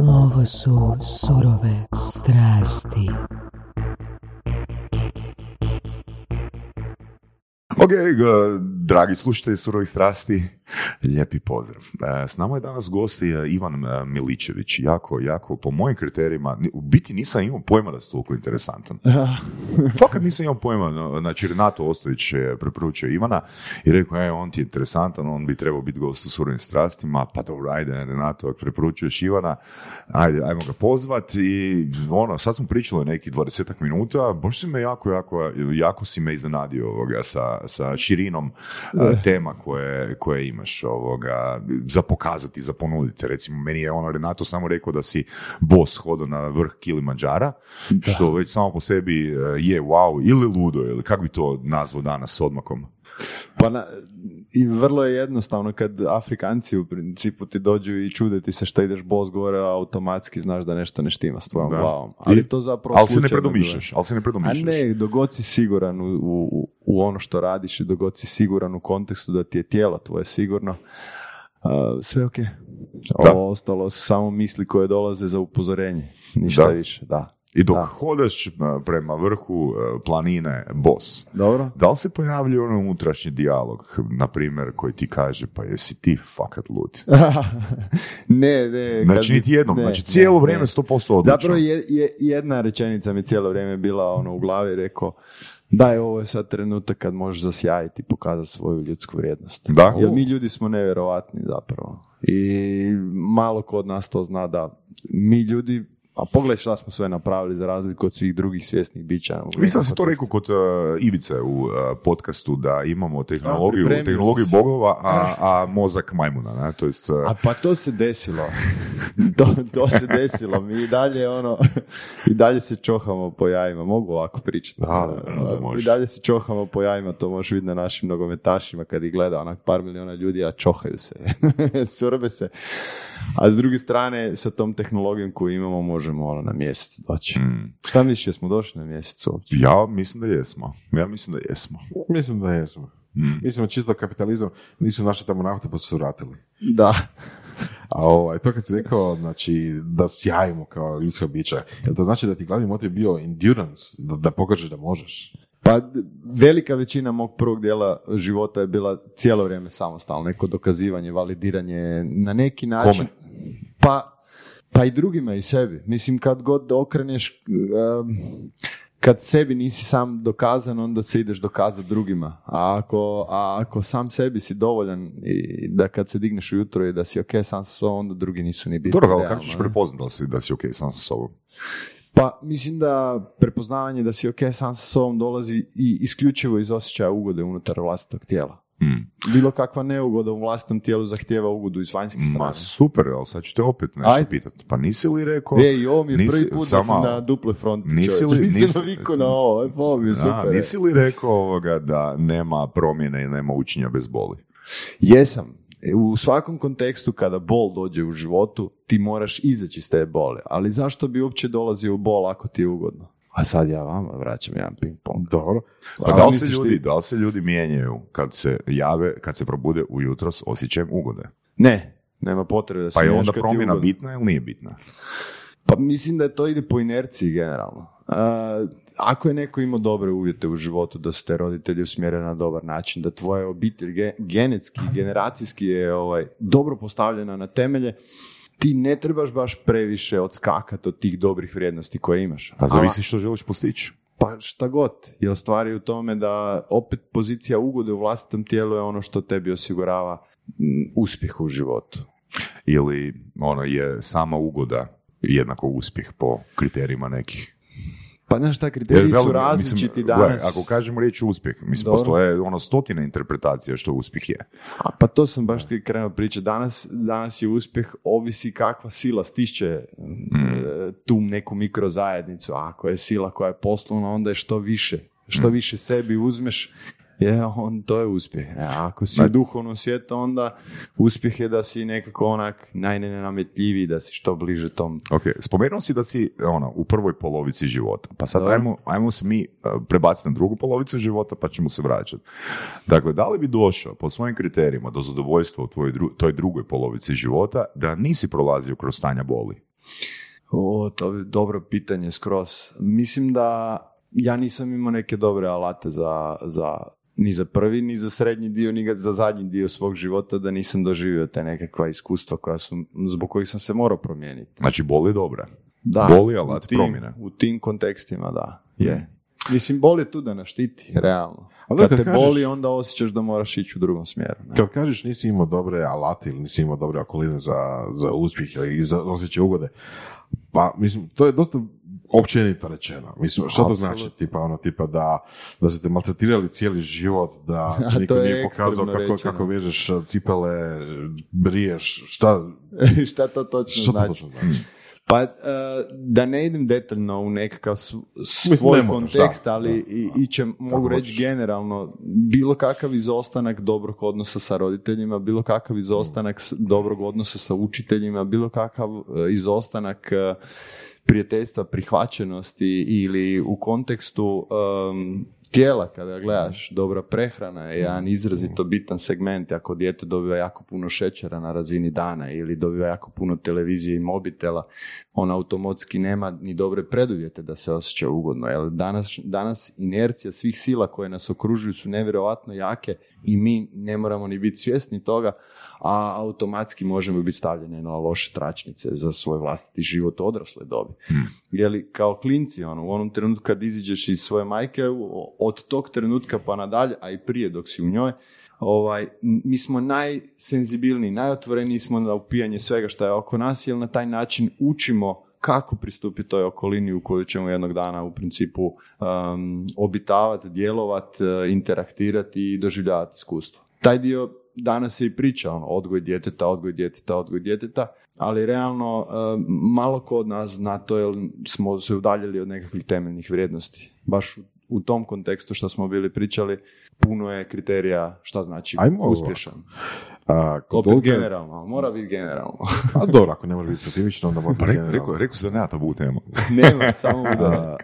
Ovo su surove strasti. Ok, dragi slušatelji surovih strasti, lijepi pozdrav. S nama je danas gost Ivan Miličević, jako po mojim kriterijima, u biti nisam imao pojma da ste toliko interesantan. Fakat nisam imao pojma, znači Renato Ostojić je preporučio Ivana i rekao, on ti je interesantan, on bi trebao biti gost u surovim strastima, pa dobro, ajde Renato, ako preporučuješ Ivana, ajmo ga pozvati i sad smo pričali nekih 20 minuta, baš si me jako si me iznenadio sa širinom tema koje imaš za pokazati, za ponuditi. Recimo, meni je Renato samo rekao da si boss hodao na vrh Kilimandžara, što već samo po sebi je wow, ili ludo, ili kako bi to nazvao danas s odmakom? Pa i vrlo je jednostavno kad Afrikanci u principu ti dođu i čude ti se šta ideš boss gore, automatski znaš da nešto ne štima s tvojom glavom. Ali to zapravo se ne predomišljaš. A ne, dok god si siguran u ono što radiš i dok god si siguran u kontekstu da ti je tijelo tvoje sigurno, sve ok. Ovo ostalo su samo misli koje dolaze za upozorenje, ništa više, da. I dok hodaš prema vrhu planine boss, da li se pojavlja unutrašnji dijalog, na primjer, koji ti kaže, pa jesi ti fakat lud? Ne. Znači niti jednom, cijelo vrijeme 100% odlučno. Zapravo jedna rečenica mi cijelo vrijeme bila u glavi, rekao, daj, ovo je sad trenutak kad možeš zasjajiti i pokazati svoju ljudsku vrijednost. Jer mi ljudi smo nevjerovatni zapravo. I malo ko od nas to zna da mi ljudi, a pogledaj šta smo sve napravili za razliku od svih drugih svjesnih bića. Mislim si to rekao kod Ivice u podcastu da imamo tehnologiju bogova, a mozak majmuna. Ne? To jest, A pa to se desilo. to se desilo. Mi i dalje se čohamo po jajima. Mogu ovako pričati. I dalje se čohamo po jajima. To možeš vidjeti na našim nogometašima kad ih gleda onak par miliona ljudi, a čohaju se. Srbe se. A s druge strane, sa tom tehnologijom koju imamo, možemo na mjesec doći. Šta misliš, jesmo došli na mjesec uopće? Ja mislim da jesmo. Mislim da čisto kapitalizam, nisu naše tamo nafte pa su vratili. Da. A to kad si rekao, znači, da sjajimo kao ljudska bića, jel to znači da ti glavni motiv bio endurance, da pokažeš da možeš? Pa velika većina mog prvog dijela života je bila cijelo vrijeme samostalno, neko dokazivanje, validiranje, na neki način. Pa i drugima i sebi. Mislim, kad god okreneš, kad sebi nisi sam dokazan, onda se ideš dokazati drugima. A ako sam sebi si dovoljan i da kad se digneš ujutro i da si ok sam sa sobom, onda drugi nisu ni bitni. Dobro, ali kako ćeš prepoznati da si ok sam sa sobom? Pa mislim da prepoznavanje da si ok sam sa sobom dolazi i isključivo iz osjećaja ugode unutar vlastitog tijela. Bilo kakva neugoda u vlastnom tijelu zahtijeva ugodu iz vanjskih strana. Ma super, ali sad ću te opet nešto pitati. Pa nisi li rekao... I ovo mi je prvi put da sam na duple fronti. Nisi li rekao da nema promjene i nema učenja bez boli? Jesam. U svakom kontekstu kada bol dođe u životu, ti moraš izaći iz te bole. Ali zašto bi uopće dolazio u bol ako ti je ugodno? A sad ja vama vraćam jedan ping-pong. Dobro. Pa da li se ljudi mijenjaju kad se probude ujutro s osjećajem ugode? Ne, nema potrebe da se mijenjaš kad ti ugodno. Pa je onda promjena bitna ili nije bitna? Pa mislim da to ide po inerciji generalno. Ako je neko imao dobre uvjete u životu, da su te roditelji usmjereni na dobar način, da tvoja obitelj genetski, generacijski je dobro postavljena na temelje, ti ne trebaš baš previše odskakati od tih dobrih vrijednosti koje imaš. Pa zavisi što želiš postići. Pa šta god, jer stvar je u tome da opet pozicija ugode u vlastitom tijelu je ono što tebi osigurava uspjeh u životu. Ili je sama ugoda jednako uspjeh po kriterijima nekih. Pa znaš šta, kriteriji su različiti danas. Ako kažemo riječ uspjeh, postoje stotine interpretacija što uspjeh je. Pa to sam baš krenuo pričati. Danas je uspjeh, ovisi kakva sila stišće tu neku mikrozajednicu. Ako je sila koja je poslovna, onda je što više sebi uzmeš to je uspjeh. Ako si u duhovnom svijetu, onda uspjeh je da si nekako onak najnenametljiviji, da si što bliže tom. Ok, spomenuo si da si u prvoj polovici života, pa sad ajmo se mi prebaciti na drugu polovicu života, pa ćemo se vraćati. Dakle, da li bi došao po svojim kriterijima do zadovoljstva u toj drugoj polovici života da nisi prolazio kroz stanja boli? To je dobro pitanje skroz. Mislim da ja nisam imao neke dobre alate ni za prvi, ni za srednji dio, ni za zadnji dio svog života, da nisam doživio te nekakva iskustva zbog kojih sam se morao promijeniti. Znači, boli je dobra. Da, boli je alat promjene. U tim kontekstima, da. Je. Mislim, boli je tu da naštiti, realno. Kad te boli, onda osjećaš da moraš ići u drugom smjeru. Ne? Kad kažeš nisi imao dobre alate ili nisi imao dobre okoline za uspjeh ili za osjećaj ugode, pa mislim, to je dosta općenito rečeno. Mislim, šta to znači? Tipa da ste maltretirali cijeli život, da niko nije pokazao kako vežeš cipele, briješ, šta? Šta to točno znači? Pa da ne idem detaljno u nekakav svoj kontekst, ali mogu reći generalno, bilo kakav izostanak dobrog odnosa sa roditeljima, bilo kakav izostanak dobrog odnosa sa učiteljima, bilo kakav izostanak prijateljstva, prihvaćenosti ili u kontekstu tijela, kada gledaš, dobra prehrana je jedan izrazito bitan segment. Ako dijete dobiva jako puno šećera na razini dana ili dobiva jako puno televizije i mobitela, on automatski nema ni dobre preduvjete da se osjeća ugodno. Jer danas inercija svih sila koje nas okružuju su nevjerojatno jake i mi ne moramo ni biti svjesni toga, a automatski možemo biti stavljeni na loše tračnice za svoj vlastiti život odrasle dobi. Jeli, kao klinci, u onom trenutku kad iziđeš iz svoje majke, od tog trenutka pa nadalje, a i prije dok si u njoj, mi smo najsenzibilniji, najotvoreniji smo na upijanje svega što je oko nas, jer na taj način učimo kako pristupiti toj okolini u koju ćemo jednog dana u principu obitavati, djelovati, interaktirati i doživljavati iskustvo. Taj dio danas se i priča, odgoj djeteta, ali realno malo ko od nas zna to, jer smo se udaljili od nekakvih temeljnih vrijednosti. Baš u tom kontekstu što smo bili pričali, puno je kriterija šta znači uspješan. Generalno, mora biti generalno. A dobro, ako ne može biti protivično, onda mora biti generalno. Rekao se da nema tabu temu. Nema, samo da...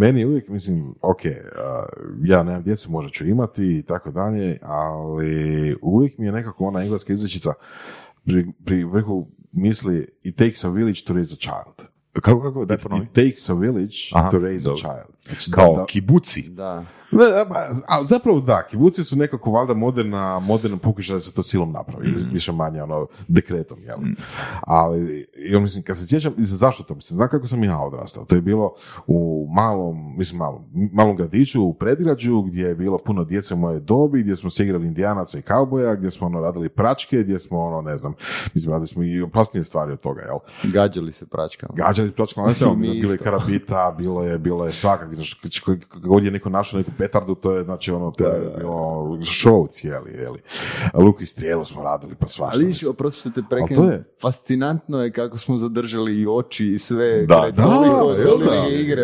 Meni uvijek, mislim, ja nemam djece, možda ću imati i tako dalje, ali uvijek mi je nekako ona engleska izrečica pri vrhu misli it takes a village to raise a child. Kako? Daj ponovi. It takes a village to raise a child. Znači, kao kibuci. Da. A zapravo da, kibuci su nekako valjda moderna pokušaj da se to silom napravi, više manje dekretom, jel? Ali, ja mislim, kad se sjećam, zašto to mislim, znam kako sam ja odrastao. To je bilo u malom gradiću, u predgrađu, gdje je bilo puno djece moje dobi, gdje smo se igrali indijanaca i kauboja, gdje smo radili pračke, gdje smo radili smo i opasnije stvari od toga, jel? Gađali se pračkama, bilo je karabita, bilo je svakak. God je neko našao neku petardu, to je znači bilo show cijeli, luk i strijelu smo radili, pa svašta. Ali oprosti što te prekinem, fascinantno je kako smo zadržali i oči i sve, igre,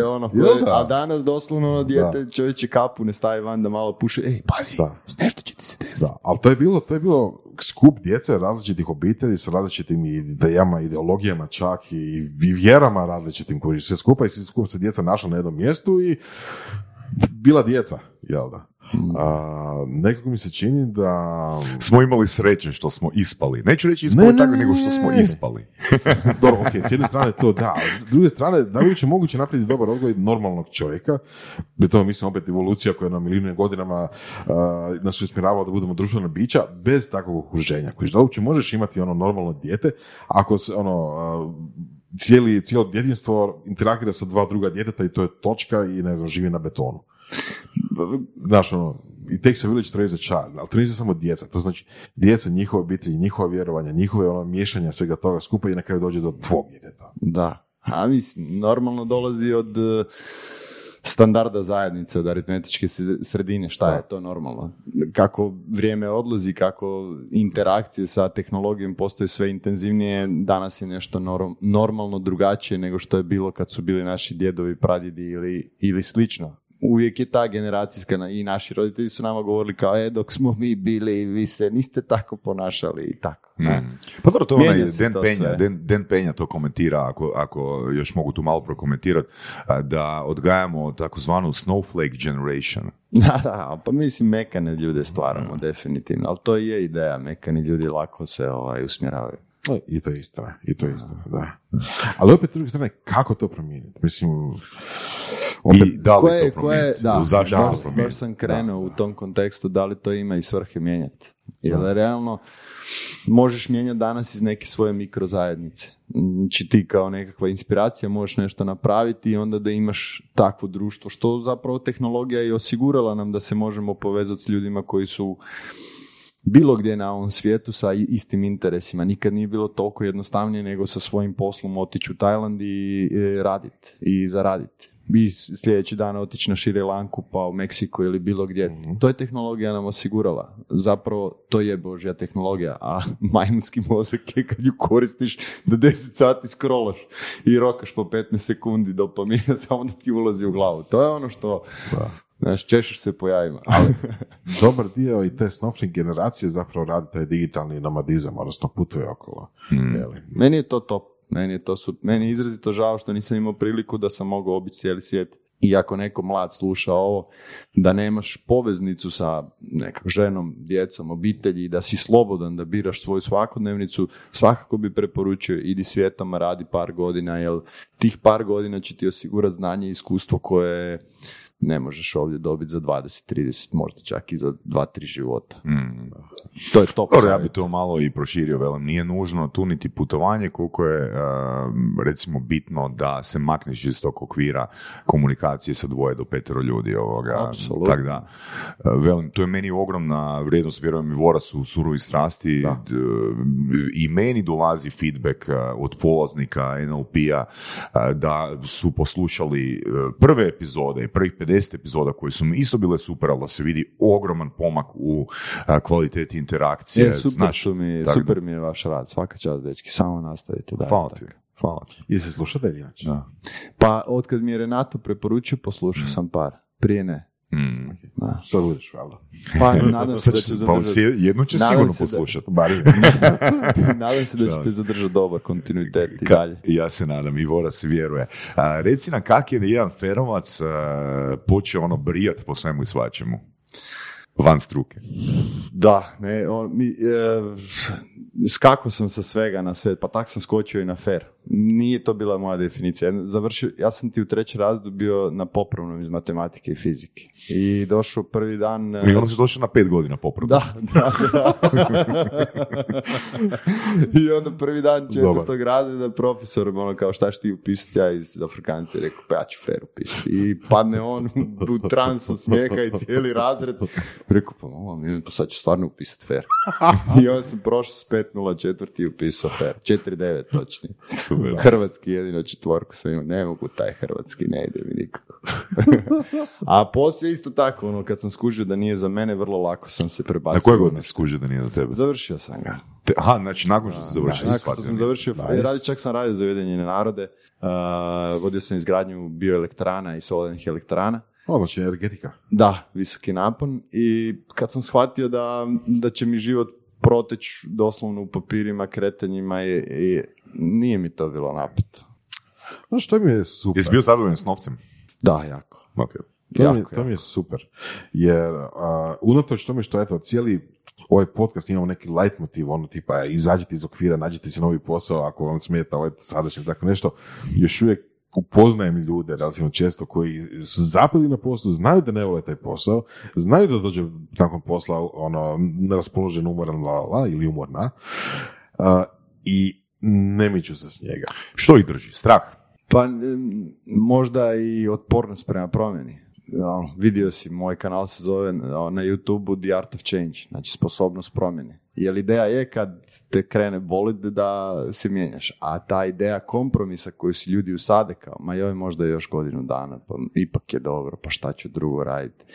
a danas doslovno dijete čovječe kapu ne staje van da malo puše, pazi, nešto će ti se desiti. Ali to je bilo skup djece različitih obitelji sa različitim idejama, ideologijama čak i vjerama različitim koji se skupa i skupa se djeca našla na jednom mjestu i bila djeca, jel da? Nekako mi se čini da... Smo imali sreće što smo ispali. Neću reći nego što smo ispali. Dobro, s jedne strane to da. S druge strane, da li će moguće napraviti dobar odgoj normalnog čovjeka? Pri tome mislim opet evolucija koja nam milijune godinama nas usmjerava da budemo društvena bića bez takvog okruženja. Da li uopće možeš imati normalno dijete ako se cijelo djetinjstvo interagira sa dva druga djeteta i to je točka i živi na betonu. Znaš, i tek se vilič traži za čar, ali traži samo djeca, to znači djeca, njihove obitelji, njihova vjerovanja, njihove miješanja svega toga skupa i na kraju dođe do tvog djeteta. Da, mislim, normalno dolazi od standarda zajednice, od aritmetičke sredine, šta je to normalno. Kako vrijeme odlazi, kako interakcije sa tehnologijom postaju sve intenzivnije, danas je nešto normalno drugačije nego što je bilo kad su bili naši djedovi, pradjedi ili slično. uvijek je ta generacijska, i naši roditelji su nama govorili kao, dok smo mi bili, vi se niste tako ponašali i tako. Pa dobro, to je onaj Dan Penja to komentira, ako još mogu tu malo prokomentirati, da odgajamo takozvanu snowflake generation. Da, pa mislim, mekane ljude stvaramo, definitivno, ali to je ideja, mekani ljudi lako se usmjeravaju. I to je istina, da. Ali opet, s druge strane, kako to promijeniti? Mislim, baš sam krenuo u tom kontekstu, da li to ima i svrhe mijenjati. Jer realno, možeš mijenjati danas iz neke svoje mikrozajednice. Znači ti kao nekakva inspiracija možeš nešto napraviti i onda da imaš takvo društvo, što zapravo tehnologija je osigurala nam da se možemo povezati s ljudima koji su bilo gdje na ovom svijetu sa istim interesima. Nikad nije bilo toliko jednostavnije nego sa svojim poslom otići u Tajland i raditi i zaraditi. I sljedeći dan otići na Šri Lanku pa u Meksiku ili bilo gdje. To je tehnologija nam osigurala. Zapravo to je božja tehnologija, a majmunski mozak je kad ju koristiš da 10 sati scrollaš i rokaš po 15 sekundi dopamina samo da ti ulazi u glavu. To je ono što... Da. Znaš, češeš se pojavima. Ali dobar dio i te snopšnih generacije zapravo radi taj digitalni nomadizam, odnosno putuje okolo. Meni je to top. Meni je izrazito žao što nisam imao priliku da sam mogao obići cijeli svijet. I ako neko mlad sluša ovo, da nemaš poveznicu sa nekom ženom, djecom, obitelji, da si slobodan, da biraš svoju svakodnevnicu, svakako bi preporučio idi svijetom, radi par godina, jer tih par godina će ti osigurati znanje i iskustvo koje ne možeš ovdje dobiti za 20, 30, možda čak i za 2-3 života. To je top. Ja bi to malo i proširio, velim, nije nužno tu niti putovanje, koliko je recimo bitno da se makneš iz tog okvira komunikacije sa 2 do 5 ljudi. Tako da, velim, to je meni ogromna vrijednost, vjerujem i Vora su surovi strasti. I meni dolazi feedback od polaznika NLP-a da su poslušali prve epizode i prvih 10 epizoda koje su mi isto bile super, ali da se vidi ogroman pomak u kvaliteti interakcije. Super mi je vaš rad, svaka čast, dečki, samo nastavite. Hvala ti. I se slušate li? Pa, otkad mi je Renato preporučio, poslušao sam par. Prije ne. Sad budeš, valjda. Nadam se da ću zadržati. Jednu će sigurno poslušati. Nadam se da ćete zadržati dobar kontinuitet i dalje. Ja se nadam, i Vora se vjeruje. Reci nam, kak je da jedan ferovac počeo brijati po svemu i svačemu? Van struke. Skakao sam sa svega na sve, pa tak sam skočio i na fer. Nije to bila moja definicija. Ja sam ti u 3. razredu bio na popravnom iz matematike i fizike. I došao prvi dan... I onda si došao na 5 godina popravno. Da. I onda prvi dan 4. razreda profesor, kao šta ćeš ti upisati, ja iz Afrikanci rekao, pa ja ću fer upisati. I padne on u transu smijeha i cijeli razred. Rekao, pa sad ću stvarno upisati fer. I onda sam prošao s 5.04 i upisao fer. 4.9 točnije. Hrvatski jedino 4 sam imao, ne mogu taj hrvatski, ne ide mi nikako. A poslije isto tako, kad sam skužio da nije za mene, vrlo lako sam se prebacio. Na koje godine si skužio da nije za tebe? Završio sam ga. Znači nakon što si završio? Čak sam radio za Ujedinjene narode, vodio sam izgradnju bioelektrana i solarnih elektrana. Znači energetika. Da, visoki napon. I kad sam shvatio da će mi život proteći doslovno u papirima, kretanjima i nije mi to bilo napeto. Što mi je super. Jesi bio zadovoljan s novcem? Da, jako. Okay. To mi je super. Jer unatoč tome što cijeli ovaj podcast imamo neki light motiv, izađite iz okvira, nađite si novi posao ako vam smeta sadašnje tako nešto, još uvijek upoznajem ljude relativno često koji su zapeli na poslu, znaju da ne vole taj posao, znaju da dođe nakon posla neraspoložen, umoran ili umorna i ne miču se s njega. Što ih drži? Strah? Pa možda i otpornost prema promjeni. Vidio si, moj kanal se zove na YouTube-u The Art of Change, znači sposobnost promjene. Jer ideja je kad te krene bolit da se mijenjaš, a ta ideja kompromisa koju si ljudi usade kao, možda još godinu dana, pa ipak je dobro, pa šta ću drugo raditi.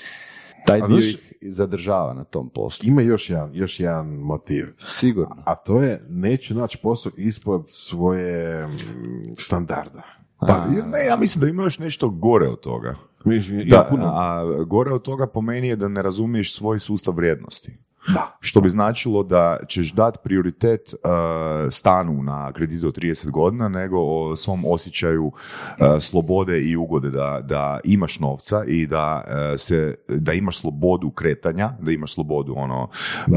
Taj dio ih zadržava na tom poslu. Ima još jedan motiv. Sigurno. A to je, neću naći posao ispod svoje standarda. Ja mislim da ima još nešto gore od toga. Da, a gore od toga po meni je da ne razumiješ svoj sustav vrijednosti. Da. Što bi značilo da ćeš dati prioritet stanu na kredit od 30 godina nego o svom osjećaju slobode i ugode da imaš novca i da imaš slobodu kretanja, da imaš slobodu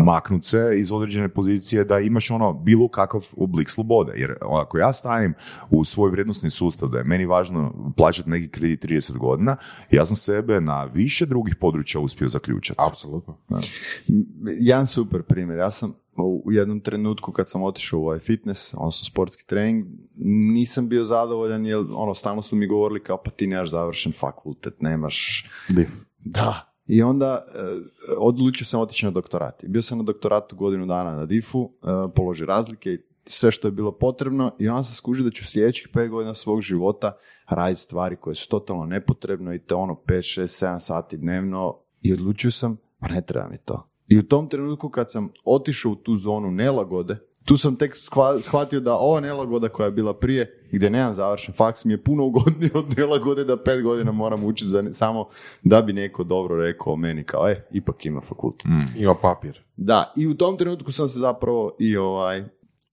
maknut se iz određene pozicije, da imaš bilo kakav oblik slobode. Jer ako ja stavim u svoj vrijednosni sustav da je meni važno plaćati neki kredit 30 godina, ja sam sebe na više drugih područja uspio zaključati. Apsolutno. Da. Jedan super primjer, ja sam u jednom trenutku kad sam otišao u ovaj fitness, odnosno sportski trening, nisam bio zadovoljan jer stalno su mi govorili kao pa ti nemaš završen fakultet, nemaš... Da. I onda odlučio sam otići na doktorat. Bio sam na doktoratu godinu dana na DIF-u, položio razlike i sve što je bilo potrebno i onda sam skužio da ću sljedećih 5 godina svog života raditi stvari koje su totalno nepotrebne i to 5, 6, 7 sati dnevno i odlučio sam, pa ne treba mi to. I u tom trenutku kad sam otišao u tu zonu nelagode, tu sam tek shvatio da ova nelagoda koja je bila prije, gdje nemam završen faks, mi je puno ugodnije od nelagode da 5 godina moram učiti samo da bi neko dobro rekao meni kao, ipak ima fakultet. Ima papir. Da, i u tom trenutku sam se zapravo i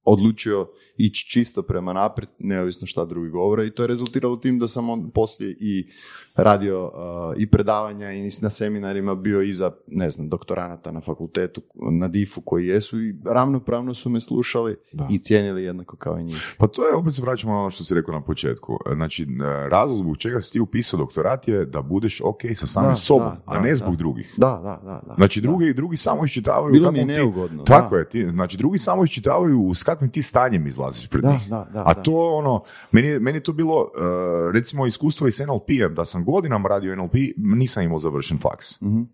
odlučio ići čisto prema naprijed, neovisno šta drugi govore i to je rezultiralo tim da sam poslije i radio i predavanja i na seminarima bio iza, doktoranata na fakultetu, na DIF-u koji jesu i ravnopravno su me slušali i cijenili jednako kao i njih. Pa to je, opet se vraćamo na ono što si rekao na početku. Znači, razlog zbog čega si ti upisao doktorat je da budeš ok sa samim sobom, a ne zbog drugih. Da. Znači, drugi samo iščitavaju... Bilo mi je neugodno. Tako je, znači, drugi samo iščitavaju s kakvim ti stanjem izlaziš pred njih. A to meni je to bilo, recimo, iskustvo i s NLP-em, da sam godinama radio NLP, nisam imao završen faks. Mm-hmm.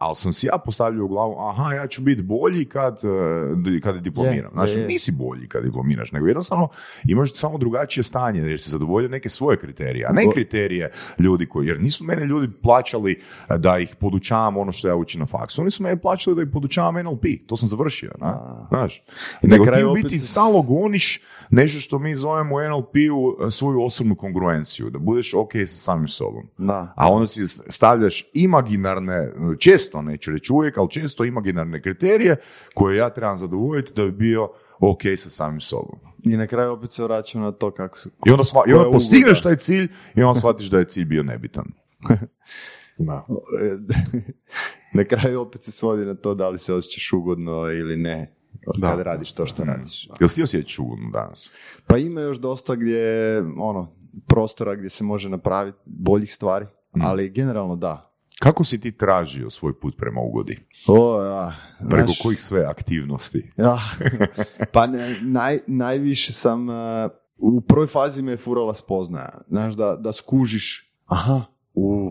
Ali sam si ja postavljao u glavu, ja ću biti bolji kad diplomiram. Znači, nisi bolji kad diplomiraš, nego jednostavno imaš samo drugačije stanje, jer si zadovoljio neke svoje kriterije, a ne kriterije ljudi koji, jer nisu mene ljudi plaćali da ih podučavam ono što ja učim na faksu, oni su mene plaćali da ih podučavam NLP, to sam završio. Znaš, nego ti u biti stalo goniš nešto što mi zovemo u NLP-u svoju osobnu kongruenciju, da budeš ok sa samim sobom. A onda si stavljaš imaginarne, često, neću reći uvijek, ali često imaginarne kriterije koje ja trebam zadovoljiti da bi bio ok sa samim sobom. I na kraju opet se vraćam na to kako... I onda postigneš taj cilj i onda shvatiš da je cilj bio nebitan. Da. Na kraju opet se svodi na to da li se osjećaš ugodno ili ne. Kada radiš to što radiš. Jel si osjećaš ugodno danas? Pa ima još dosta gdje, prostora gdje se može napraviti boljih stvari, ali generalno da. Kako si ti tražio svoj put prema ugodi? Preko kojih sve aktivnosti? Pa najviše sam... u prvoj fazi me je furala spoznaja. Znaš, da skužiš.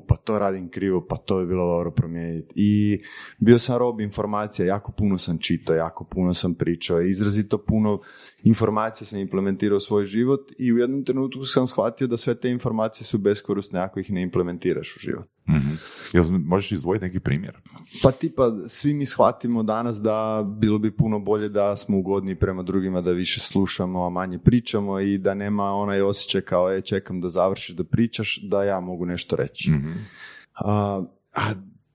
Pa to radim krivo, pa to je bilo dobro promijeniti. I bio sam rob informacija, jako puno sam čitao, jako puno sam pričao, izrazito puno informacija sam implementirao u svoj život i u jednom trenutku sam shvatio da sve te informacije su beskorisne ako ih ne implementiraš u život. Mm-hmm. Možeš izdvojiti neki primjer? Pa svi mi shvatimo danas da bilo bi puno bolje da smo ugodni prema drugima, da više slušamo, a manje pričamo i da nema onaj osjećaj kao čekam da završiš da pričaš, da ja mogu nešto reći. Mm-hmm.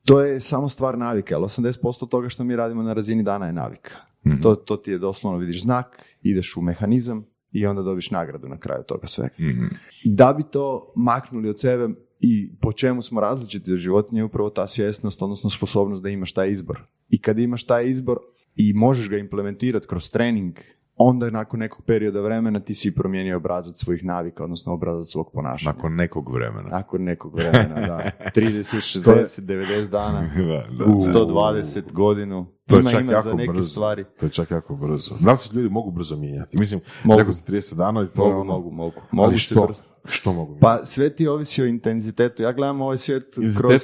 To je samo stvar navike, ali 80% toga što mi radimo na razini dana je navika. Mm-hmm. To ti je doslovno, vidiš znak, ideš u mehanizam i onda dobiš nagradu na kraju toga svega. Mm-hmm. Da bi to maknuli od sebe i po čemu smo različiti od životinja je upravo ta svjesnost, odnosno sposobnost da imaš taj izbor. I kad imaš taj izbor i možeš ga implementirati kroz trening, onda nakon nekog perioda vremena ti si promijenio obrazac svojih navika, odnosno obrazac svog ponašanja. Nakon nekog vremena, da. 30, 60, 90 dana, 120 godinu. Ima za neke brzo, stvari. To je čak jako brzo. Da li se ljudi mogu brzo mijenjati? Mislim, rekao si 30 dana i to mogu, je ono... Mogu ali što mogu mijenjati? Pa sve ti ovisi o intenzitetu. Ja gledam ovaj svijet kroz...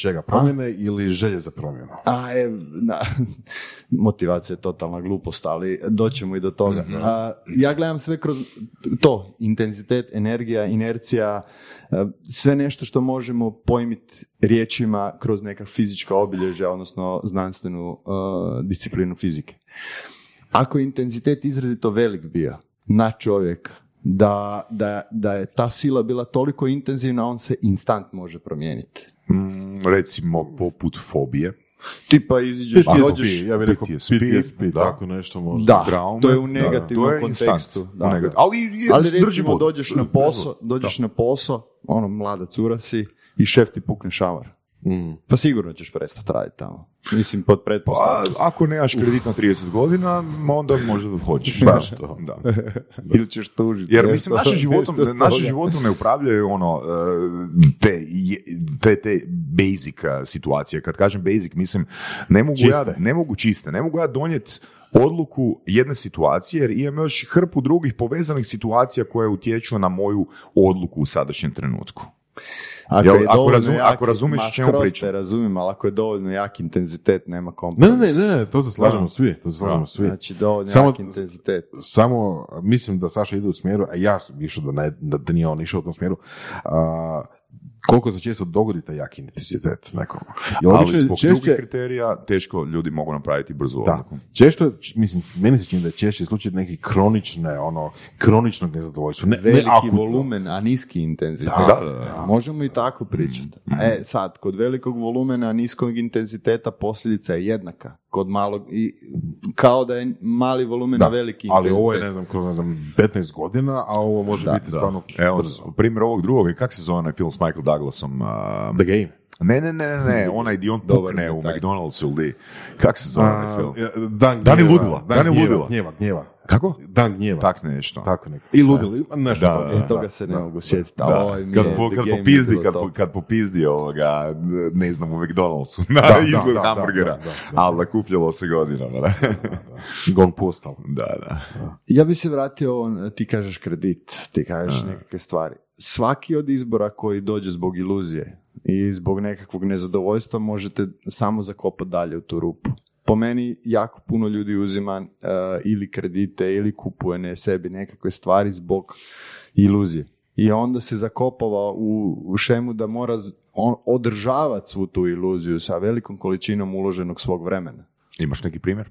čega? Promjene ili želje za promjenu? Motivacija je totalna glupost, ali doćemo i do toga. Mm-hmm. Ja gledam sve kroz to. Intenzitet, energija, inercija, sve nešto što možemo pojmiti riječima kroz neka fizička obilježja, odnosno znanstvenu disciplinu fizike. Ako je intenzitet izrazito velik bio na čovjeka, da je ta sila bila toliko intenzivna, on se instant može promijeniti. Recimo poput fobije. Tipa iziđeš i dođeš, ja bih rekao PTSP, tako nešto možda. Da, traume, to je u negativnom kontekstu. Da, ali recimo dođeš na posao, ono mlada cura si i šef ti pukne šamar. Pa sigurno ćeš prestati raditi tamo. Mislim, pod pretpostavkom. Ako nemaš kredit na 30 godina, onda možda hoćeš. Baš to. Da. Ili ćeš tužiti. Jer mislim, našim životom ne upravljaju ono te basic situacije. Kad kažem basic, mislim, ne mogu ja donijeti odluku jedne situacije, jer imam još hrpu drugih povezanih situacija koje utječu na moju odluku u sadašnjem trenutku. Ako razumiješ o čemu pričam. Razumijem, ali ako je dovoljno jak intenzitet, nema kompromisa. Ne, to se slažemo svi. Znači, dovoljno jak intenzitet. Samo mislim da Saša ide u smjeru, a ja sam išao da nije on išao u tom smjeru, koliko se često dogodi taj jak intenzitet nekom. Ali zbog drugih kriterija teško ljudi mogu napraviti brzo odluku. Često, mislim, meni se čini da je češće slučaj neki kroničnog nezadovoljstva. Veliki volumen, a niski intenzitet. Da. Možemo i tako pričati. Sad, kod velikog volumena, niskog intenziteta posljedica je jednaka. Kod malog, kao da je mali volumen, a veliki intenzitet. Ali ovo je, ne znam, 15 godina, a ovo može biti stvarno brzo. Primjer ovog drugog, kako se zove onaj film s Michael Douglasom? The Game. Ne, onaj di on pukne u McDonald'su ili kak se zove onaj film? Dan i ludila. Gnjeva. Kako? Dan gnjeva. Tako nešto. I ludila, nešto toga. Toga se ne mogu sjetiti. Kad popizdi ovoga, ne znam, u McDonald'su. Izgled hamburgera. Ali nakupljalo se godinama. Gong postal. Da. Ja bi se vratio, ti kažeš kredit, ti kažeš nekakve stvari. Svaki od izbora koji dođe zbog iluzije i zbog nekakvog nezadovoljstva možete samo zakopati dalje u tu rupu. Po meni jako puno ljudi uzima ili kredite ili kupuje sebi nekakve stvari zbog iluzije. I onda se zakopava u šemu da mora održavati svu tu iluziju sa velikom količinom uloženog svog vremena. Imaš neki primjer?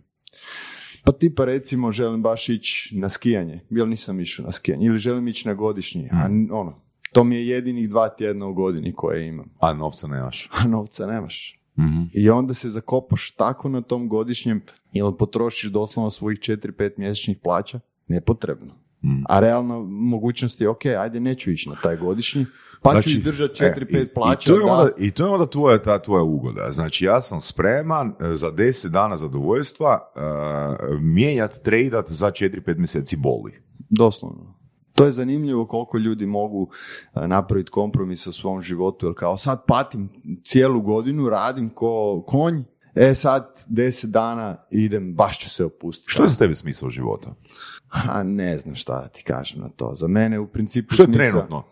Pa tipa recimo želim baš ići na skijanje, jer nisam išao na skijanje, ili želim ići na godišnji, to mi je jedinih 2 tjedna u godini koje imam. A novca nemaš. Mm-hmm. I onda se zakopaš tako na tom godišnjem, jer potrošiš doslovno svojih 4-5 mjesečnih plaća, nepotrebno. A realna mogućnost je, ok, ajde neću ići na taj godišnji, pa znači, ću izdržati 4-5 plaća. I to je onda tvoja ugoda. Znači, ja sam spreman za 10 dana zadovoljstva mijenjati, trejdat za 4-5 mjeseci boli. Doslovno. To je zanimljivo koliko ljudi mogu napraviti kompromis u svom životu, jer kao sad patim cijelu godinu, radim ko konj, sad 10 dana idem, baš ću se opustiti. Što je za tebe smisao života? Ne znam šta da ti kažem na to. Za mene u principu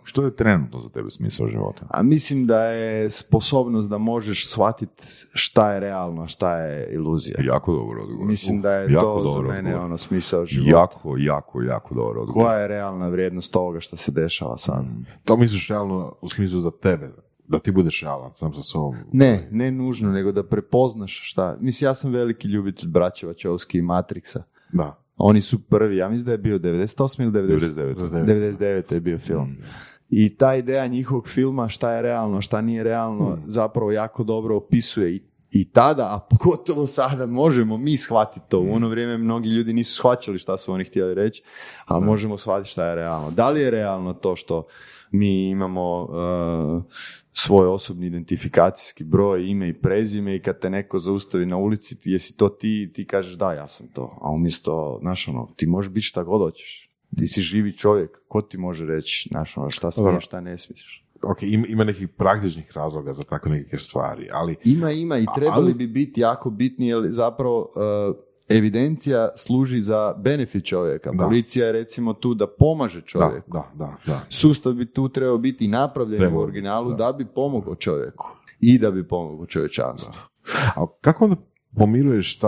Što je trenutno za tebe smisao života? Mislim da je sposobnost da možeš shvatiti šta je realno, šta je iluzija. Jako dobro odgovor. Mislim da je to za mene ono smisao života. Jako dobro odgovor. Koja je realna vrijednost toga što se dešava sad? To misliš realno u smislu za tebe? Da ti budeš realan sam sa sobom? Ne nužno, nego da prepoznaš šta. Mislim, ja sam veliki ljubitelj Braća Čovski i Matrixa. Da. Oni su prvi, ja mislim da je bio 98 ili 99. 99. je bio film. I ta ideja njihovog filma, šta je realno, šta nije realno, zapravo jako dobro opisuje i tada, a pogotovo sada možemo mi shvatiti to. U ono vrijeme mnogi ljudi nisu shvaćali šta su oni htjeli reći, ali možemo shvatiti šta je realno. Da li je realno to što mi imamo svoj osobni identifikacijski broj, ime i prezime, i kad te neko zaustavi na ulici, jesi to ti kažeš da, ja sam to, a umjesto, ti možeš biti šta god hoćeš, ti si živi čovjek, ko ti može reći, šta smiješ, šta ne smiješ. Ok, ima nekih praktičnih razloga za tako neke stvari, ali... Ima i trebali bi biti jako bitni, jer zapravo... Evidencija služi za benefit čovjeka. Da. Policija je recimo tu da pomaže čovjeku. Da. Sustav bi tu trebao biti napravljen u originalu da bi pomogao čovjeku i da bi pomogao čovječanstvu. A kako onda pomiruješ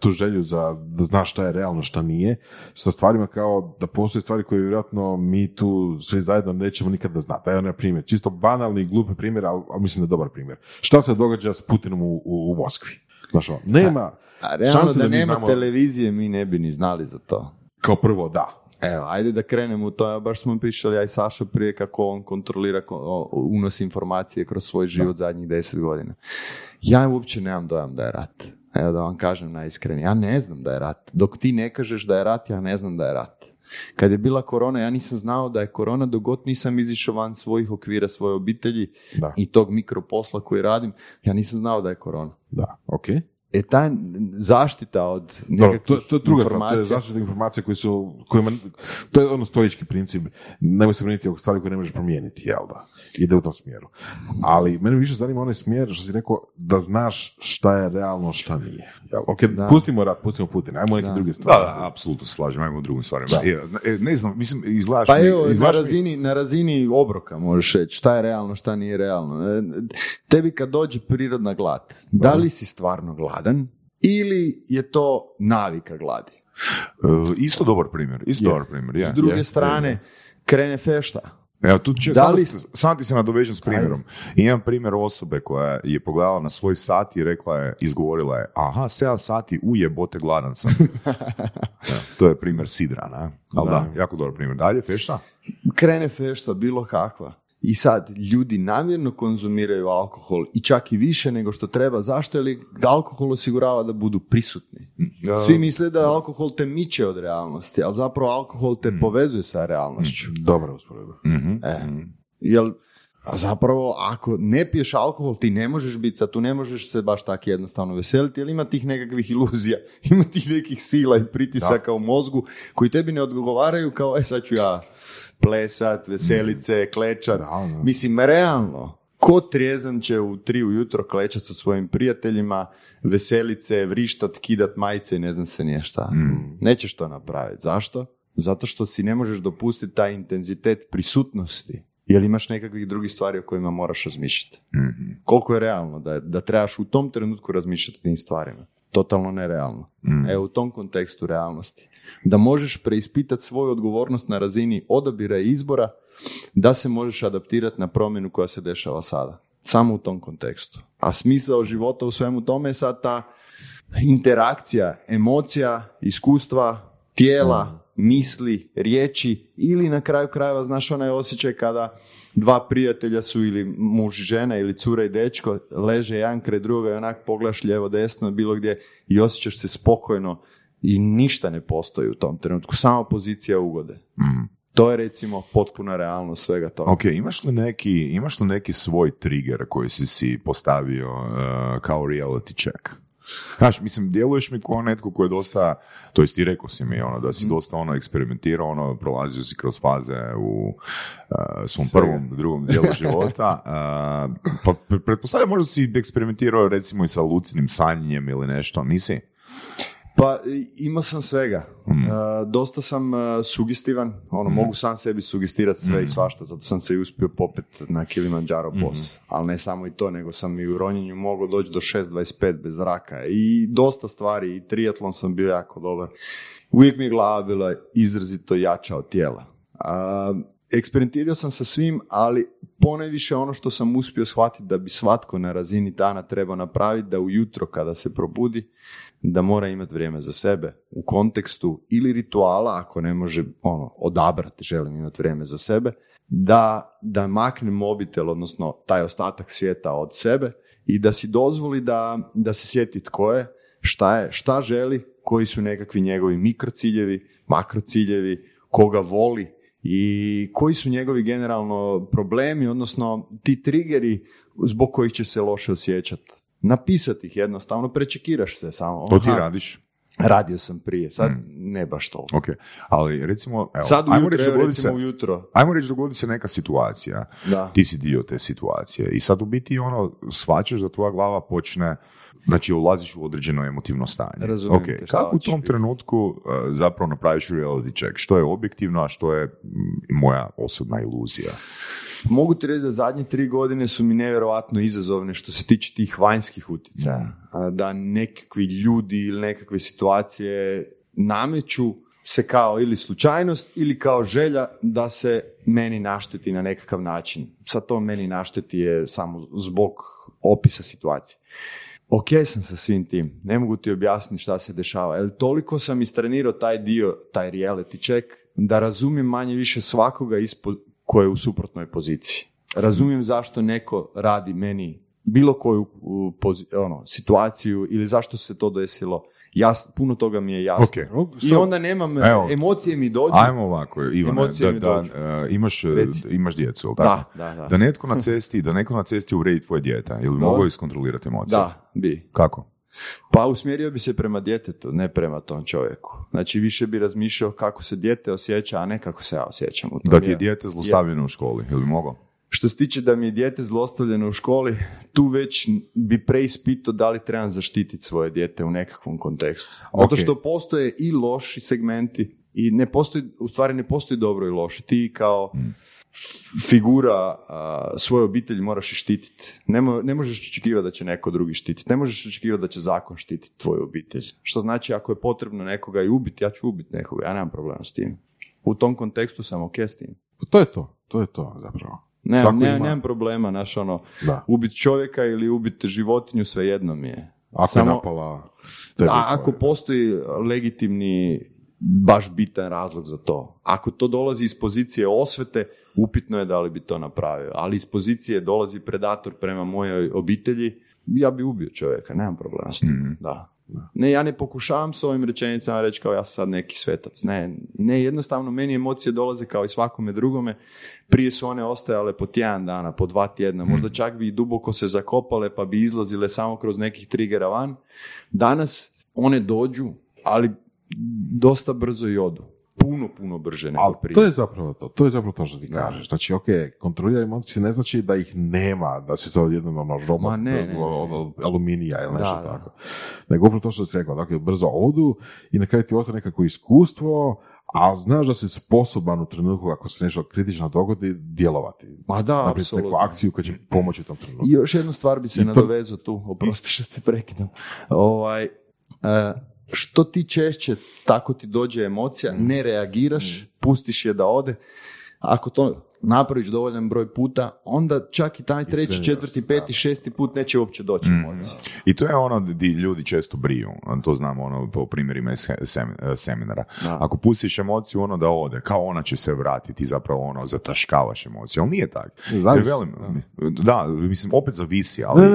tu želju da znaš šta je realno, šta nije, sa stvarima kao da postoje stvari koje vjerojatno mi tu svi zajedno nećemo nikada znati? Evo na primjer, čisto banalni i glupi primjer, ali mislim da je dobar primjer. Šta se događa s Putinom u Moskvi? Znaš, nema... A realno da nema televizije mi ne bi ni znali za to. Kao prvo, da. Evo, ajde da krenemo u to. Baš smo pričali, aj Saša prije, kako on kontrolira unos informacije kroz svoj život zadnjih 10 godina. Ja uopće nemam dojam da je rat. Evo da vam kažem najiskrenije. Ja ne znam da je rat. Dok ti ne kažeš da je rat, ja ne znam da je rat. Kad je bila korona, ja nisam znao da je korona dok god nisam izišao van svojih okvira, svoje obitelji da. I tog mikroposla koji radim. Ja nisam znao da je korona. Da, okej. Okay. E ta zaštita od nekakvih informacija. To je zaštita informacija kojima, to je ono stoički princip. Nemoj se promijeniti oko stvari koje ne možeš promijeniti, jel da? Ide u tom smjeru. Ali mene više zanima onaj smjer što si rekao da znaš šta je realno, šta nije. Jel? Ok, da. Pustimo rat, pustimo Putin, ajmo neke druge stvari. Da, da, apsolutno se slažem, ajmo u drugim stvarima. Ne znam, mislim, izlaš pa mi... Pa na razini, obroka možeš reći šta je realno, šta nije realno. Tebi kad dođe prirodna glad, da li si stvarno glad? Ili je to navika gladi? Isto dobar primjer. S druge strane, krene fešta. Evo, tu će, sam ti se nadovežem s primjerom. Imam primjer osobe koja je pogledala na svoj sat i rekla je, izgovorila je, aha, 7 sati, ujebote, gladan sam. Ja, to je primjer sidra, ne? Ali da, jako dobar primjer. Dalje, fešta? Krene fešta, bilo kakva. I sad, ljudi namjerno konzumiraju alkohol i čak i više nego što treba. Zašto? Jer alkohol osigurava da budu prisutni. Svi misle da alkohol te miče od realnosti, ali zapravo alkohol te povezuje sa realnošću. Dobra usporedba. Jel, zapravo, ako ne piješ alkohol, ti ne možeš biti sad, tu ne možeš se baš tako jednostavno veseliti, jer ima tih nekakvih iluzija, ima tih nekih sila i pritisaka u mozgu koji tebi ne odgovaraju kao, sad ću ja... plesat, veselice, klečat. Da. Mislim, realno, ko trijezan će u 3 ujutro klečat sa svojim prijateljima, veselice, vrištat, kidat majice i ne znam se nije šta. Nećeš to napraviti. Zašto? Zato što si ne možeš dopustiti taj intenzitet prisutnosti, jer imaš nekakvih drugih stvari o kojima moraš razmišljati. Koliko je realno da trebaš u tom trenutku razmišljati o tim stvarima? Totalno nerealno. Evo, u tom kontekstu realnosti. Da možeš preispitati svoju odgovornost na razini odabira i izbora, da se možeš adaptirati na promjenu koja se dešava sada. Samo u tom kontekstu. A smisao života u svemu tome je sad ta interakcija, emocija, iskustva, tijela, misli, riječi ili na kraju krajeva, znaš, onaj osjećaj kada dva prijatelja su ili muž i žena ili cura i dečko, leže jedan kraj druga i onak pogledaš lijevo desno bilo gdje i osjećaš se spokojno i ništa ne postoji u tom trenutku, samo pozicija ugode. To je recimo potpuna realnost svega toga. Ok, imaš li neki svoj trigger koji si postavio kao reality check? Znaš, mislim, djeluješ mi kao netko koji je dosta, to jest ti rekao si mi ono, da si dosta ono eksperimentirao, ono, prolazio si kroz faze u svom prvom, drugom dijelu života, pa pretpostavljam možda si eksperimentirao recimo i sa lucidnim sanjanjem ili nešto, nisi? Pa imao sam svega. Dosta sam sugestivan, ono, mogu sam sebi sugestirati sve i svašta, zato sam se i uspio popet na Kilimandžaro boss. Ali ne samo i to, nego sam i u ronjenju mogao doći do 6.25 bez raka i dosta stvari, i triatlon sam bio jako dobar. Uvijek mi je glava bila izrazito jača od tijela. Eksperimentirao sam sa svim, ali ponajviše ono što sam uspio shvatiti da bi svatko na razini dana trebao napraviti, da ujutro kada se probudi, da mora imati vrijeme za sebe u kontekstu ili rituala, ako ne može ono odabrati, želim imati vrijeme za sebe, da makne mobitel, odnosno taj ostatak svijeta od sebe i da si dozvoli da se sjeti tko je, šta je, šta želi, koji su nekakvi njegovi mikrociljevi, makrociljevi, koga voli i koji su njegovi generalno problemi, odnosno ti triggeri zbog kojih će se loše osjećati. Napisati ih jednostavno, prečekiraš se samo. To ti radiš? Radio sam prije, sad ne baš to. Ok, ali recimo... Evo, sad ujutro. Ajmo reći, dogodi se neka situacija. Da. Ti si dio te situacije i sad u biti ono, shvaćaš da tvoja glava počne, znači ulaziš u određeno emotivno stanje. Razumijem okay. te. Kako u tom trenutku zapravo napraviš reality check? Što je objektivno, a što je moja osobna iluzija? Mogu ti reći da zadnje 3 godine su mi nevjerojatno izazovne što se tiče tih vanjskih utjecaja. Da nekakvi ljudi ili nekakve situacije nameću se kao ili slučajnost ili kao želja da se meni našteti na nekakav način. Sad to meni našteti je samo zbog opisa situacije. Ok sam sa svim tim, ne mogu ti objasniti šta se dešava, jer toliko sam istrenirao taj dio, taj reality check, da razumijem manje više svakoga ispod koje je u suprotnoj poziciji. Razumijem zašto neko radi meni bilo koju situaciju ili zašto se to desilo. Puno toga mi je jasno. Okay. I onda nemam, evo, emocije mi dođu. Ajmo ovako, Ivane, imaš djecu. Da. Da netko na cesti uvredi tvoje dijete, je li mogao iskontrolirati emocije? Da, bi. Kako? Pa usmjerio bi se prema djetetu, ne prema tom čovjeku. Znači više bi razmišljao kako se dijete osjeća, a ne kako se ja osjećam. Da ti je dijete zlostavljeno u školi, je li mogao? Što se tiče da mi je dijete zlostavljeno u školi, tu već bi preispitao da li trebam zaštititi svoje dijete u nekakvom kontekstu. Zato što postoje i loši segmenti i ne postoji dobro i loše. Ti kao figura svoje obitelji moraš i štititi. Ne možeš očekivati da će neko drugi štititi. Ne možeš očekivati da će zakon štititi tvoju obitelj. Što znači ako je potrebno nekoga i ubiti, ja ću ubiti nekoga. Ja nemam problema s tim. U tom kontekstu sam ok s tim. To je to zapravo. Nemam problema, ubiti čovjeka ili ubiti životinju, svejedno mi je. Ako postoji legitimni, baš bitan razlog za to. Ako to dolazi iz pozicije osvete, upitno je da li bi to napravio. Ali iz pozicije dolazi predator prema mojoj obitelji, ja bi ubio čovjeka, nemam problema s tim. Mm-hmm. Da. Ne, ja ne pokušavam s ovim rečenicama reći kao ja sam sad neki svetac. Ne, jednostavno meni emocije dolaze kao i svakome drugome. Prije su one ostajale po tjedan dana, po 2 tjedna, možda čak bi i duboko se zakopale pa bi izlazile samo kroz nekih trigera van. Danas one dođu, ali dosta brzo i odu. Puno brže nego prije. To je zapravo to što ti kažeš. Znači, kontroliraj emocije ne znači da ih nema, da se sad jednom robot od aluminija ili nešto tako. Nego upravo to što si rekao, dakle, brzo odu i na kraju ti ostaje nekako iskustvo, a znaš da si sposoban u trenutku, ako se nešto kritično dogodi, djelovati. Ma da, apsolutno. Neku akciju koja će pomoći u tom trenutku. I još jednu stvar bi se nadovezao tu, oprosti što te prekidam. Što ti češće tako ti dođe emocija, ne reagiraš, pustiš je da ode. Ako to napraviš dovoljan broj puta, onda čak i taj treći, četvrti, peti, šesti put neće uopće doći emocija. I to je ono gdje ljudi često briju, to znamo ono po primjerima iz seminara. Da. Ako pustiš emociju ono da ode, kao ona će se vratiti, zapravo ono zataškavaš emociju, ali nije tako. Mislim, opet zavisi, ali...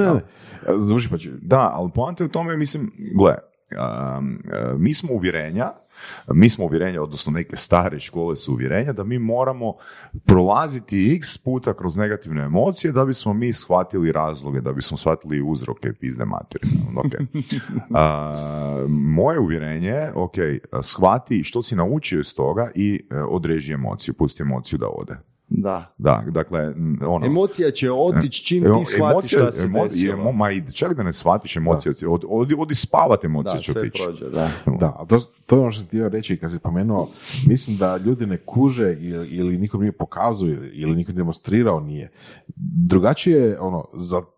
ali poanta je u tome, mislim, gle, mi smo uvjerenja, odnosno neke stare škole su uvjerenja da mi moramo prolaziti x puta kroz negativne emocije da bismo mi shvatili razloge, da bismo shvatili uzroke pizde materine. Moje uvjerenje, shvati što si naučio iz toga i odreži emociju, pusti emociju da ode. Da, dakle, ono... Emocija će otići čim ti shvatiš šta se desilo. Čak da ne shvatiš emocije, odi spavati emocije će otići. To je ono što sam htio reći kad si pomenuo, mislim da ljudi ne kuže ili nikom nije pokazuje ili nikom demonstrirao nije. Drugačije je ono,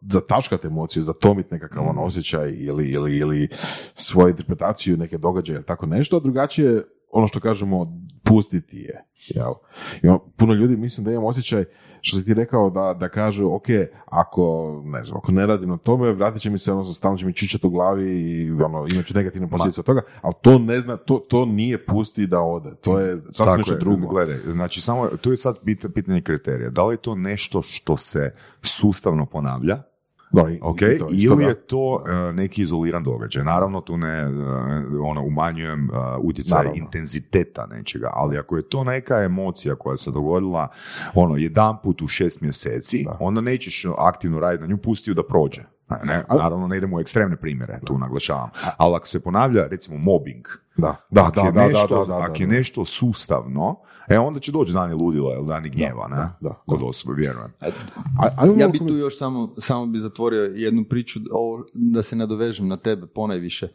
zataškati emociju, zatomiti nekakav osjećaj ili svoju interpretaciju neke događaje ili tako nešto, a drugačije ono što kažemo, pustiti je. Puno ljudi mislim da imam osjećaj što si ti rekao da kažu ako ne radim na tome, vratit će mi se, odnosno stalno će mi čičati u glavi i imat ću negativne posljedice od toga, ali to ne zna, to nije pusti da ode, to je sasvim nešto drugo. Gledaj, znači samo, tu je sad pitanje kriterija, da li je to nešto što se sustavno ponavlja, ili je to neki izoliran događaj. Naravno, tu ne umanjujem utjecaj intenziteta nečega, ali ako je to neka emocija koja se dogodila jedanput u 6 mjeseci, onda nećeš aktivno raditi na nju, pusti ju da prođe. Naravno, ne idemo u ekstremne primjere, tu naglašavam. Ali ako se ponavlja, recimo, mobbing, ako je nešto sustavno, onda će doći dani ludila ili dani gnjeva kod osobe, vjerujem. Ja bi tu još samo bi zatvorio jednu priču, da se nadovežem na tebe ponajviše.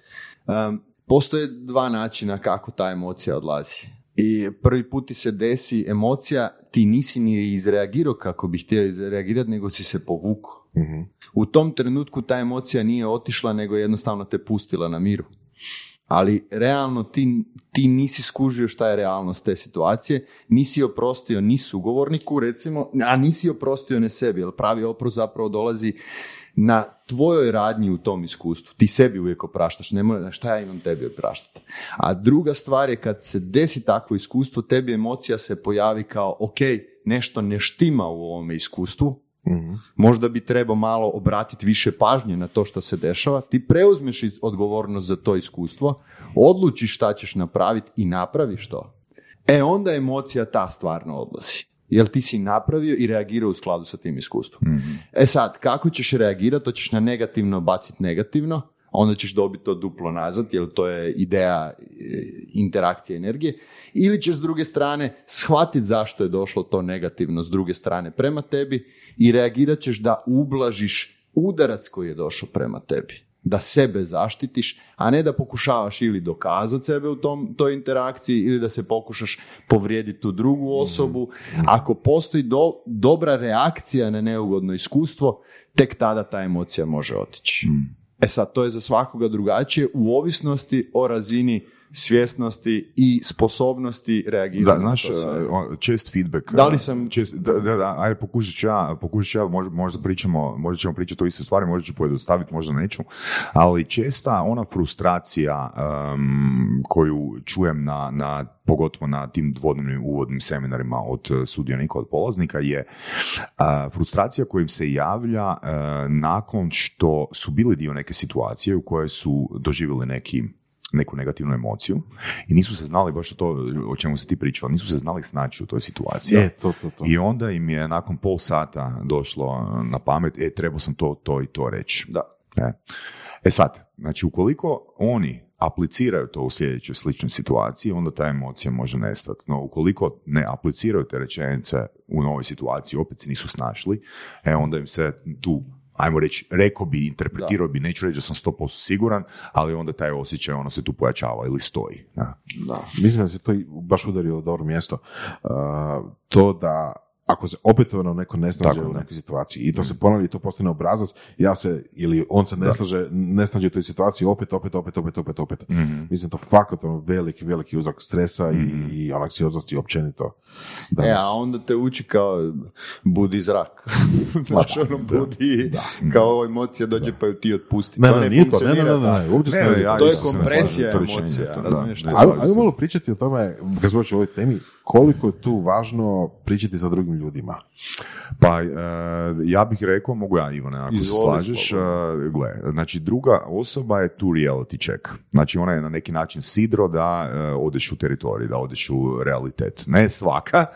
Postoje 2 načina kako ta emocija odlazi. I prvi put ti se desi emocija, ti nisi ni izreagirao kako bi htio izreagirati, nego si se povukao. Mm-hmm. U tom trenutku ta emocija nije otišla, nego jednostavno te pustila na miru. ali realno ti nisi skužio šta je realnost te situacije, nisi oprostio ni sugovorniku, recimo, a nisi oprostio ne sebi, jer pravi oprost zapravo dolazi na tvojoj radnji u tom iskustvu. Ti sebi uvijek opraštaš, ne mora, šta ja imam tebi opraštati. A druga stvar je, kad se desi takvo iskustvo, tebi emocija se pojavi kao, ok, nešto ne štima u ovome iskustvu, mm-hmm. možda bi trebao malo obratiti više pažnje na to što se dešava, ti preuzmeš odgovornost za to iskustvo, odlučiš šta ćeš napraviti i napraviš to. E onda emocija ta stvarno odlazi. Jer ti si napravio i reagirao u skladu sa tim iskustvom. Mm-hmm. E sad, kako ćeš reagirati? To ćeš na negativno baciti negativno, onda ćeš dobiti to duplo nazad, jer to je ideja interakcije energije, ili ćeš s druge strane shvatiti zašto je došlo to negativno s druge strane prema tebi i reagirat ćeš da ublažiš udarac koji je došao prema tebi. Da sebe zaštitiš, a ne da pokušavaš ili dokazati sebe u toj interakciji ili da se pokušaš povrijediti tu drugu osobu. Ako postoji dobra reakcija na neugodno iskustvo, tek tada ta emocija može otići. E sad, to je za svakoga drugačije u ovisnosti o razini svjesnosti i sposobnosti reagiranja. Da, znaš, čest feedback. Da li sam... Ajde, pokušat ću ja, možda ćemo pričati o istoj stvari, možda ću pojednostaviti, možda neću, ali česta ona frustracija koju čujem na pogotovo na tim dvodnevnim uvodnim seminarima od sudionika, od polaznika, je frustracija kojim se javlja nakon što su bili dio neke situacije u kojoj su doživjeli neku negativnu emociju i nisu se znali baš to o čemu si ti pričao, nisu se znali snaći u toj situaciji. To. I onda im je nakon pol sata došlo na pamet, trebao sam to i to reći. Da. E sad, znači ukoliko oni apliciraju to u sljedećoj sličnoj situaciji, onda ta emocija može nestati. No, ukoliko ne apliciraju te rečenice u novoj situaciji, opet se nisu snašli, onda im se tu, ajmo reći, rekao bi, interpretirao bi, neću reći da sam 100% siguran, ali onda taj osjećaj, ono se tu pojačava ili stoji. Da. Mislim da se to baš udario u dobro mjesto. To da ako se opetovano neko ne snađe u nekoj situaciji i to se ponavlja i to postane obrazac, ili on se ne snađe u toj situaciji, opet. Mm-hmm. Mislim, to fakat veliki uzrok stresa i anksioznosti općenito. A onda te uči kao budi zrak. Znaš, ono budi kao emocija dođe pa ju ti otpusti. Ne, to je kompresija emocija. Ajmo malo pričati o tome, kad smo o ovoj temi, koliko je tu važno pričati sa drugim ljudima. Pa ja bih rekao, mogu ja, Ivane, ako se slažeš, gle, znači druga osoba je tu reality check. Znači ona je na neki način sidro da odeš u teritorij, da odeš u realitet. Ne svaka,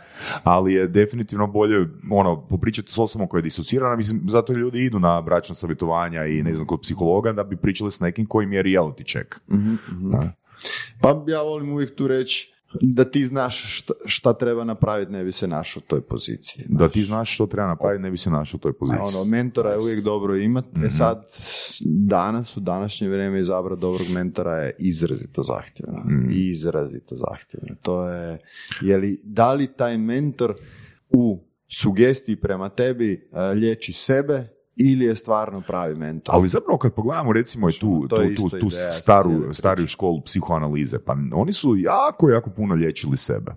ali je definitivno bolje ono popričati s osobom koja je disocirana, mislim, zato ljudi idu na bračna savjetovanja i ne znam kod psihologa da bi pričali s nekim kojim je reality check. Mm-hmm. Pa ja volim uvijek tu reći da ti znaš šta treba napraviti, ne bi se našao u toj poziciji. Da ti znaš što treba napraviti, ne bi se našao u toj poziciji. Mentora je uvijek dobro imati. Mm-hmm. E sad, danas, u današnje vrijeme izabrati dobrog mentora je izrazito zahtjevno. To je, da li taj mentor u sugestiji prema tebi liječi sebe, ili je stvarno pravi mentor. Ali zapravo kad pogledamo recimo i tu stariju školu psihoanalize, pa oni su jako puno liječili sebe.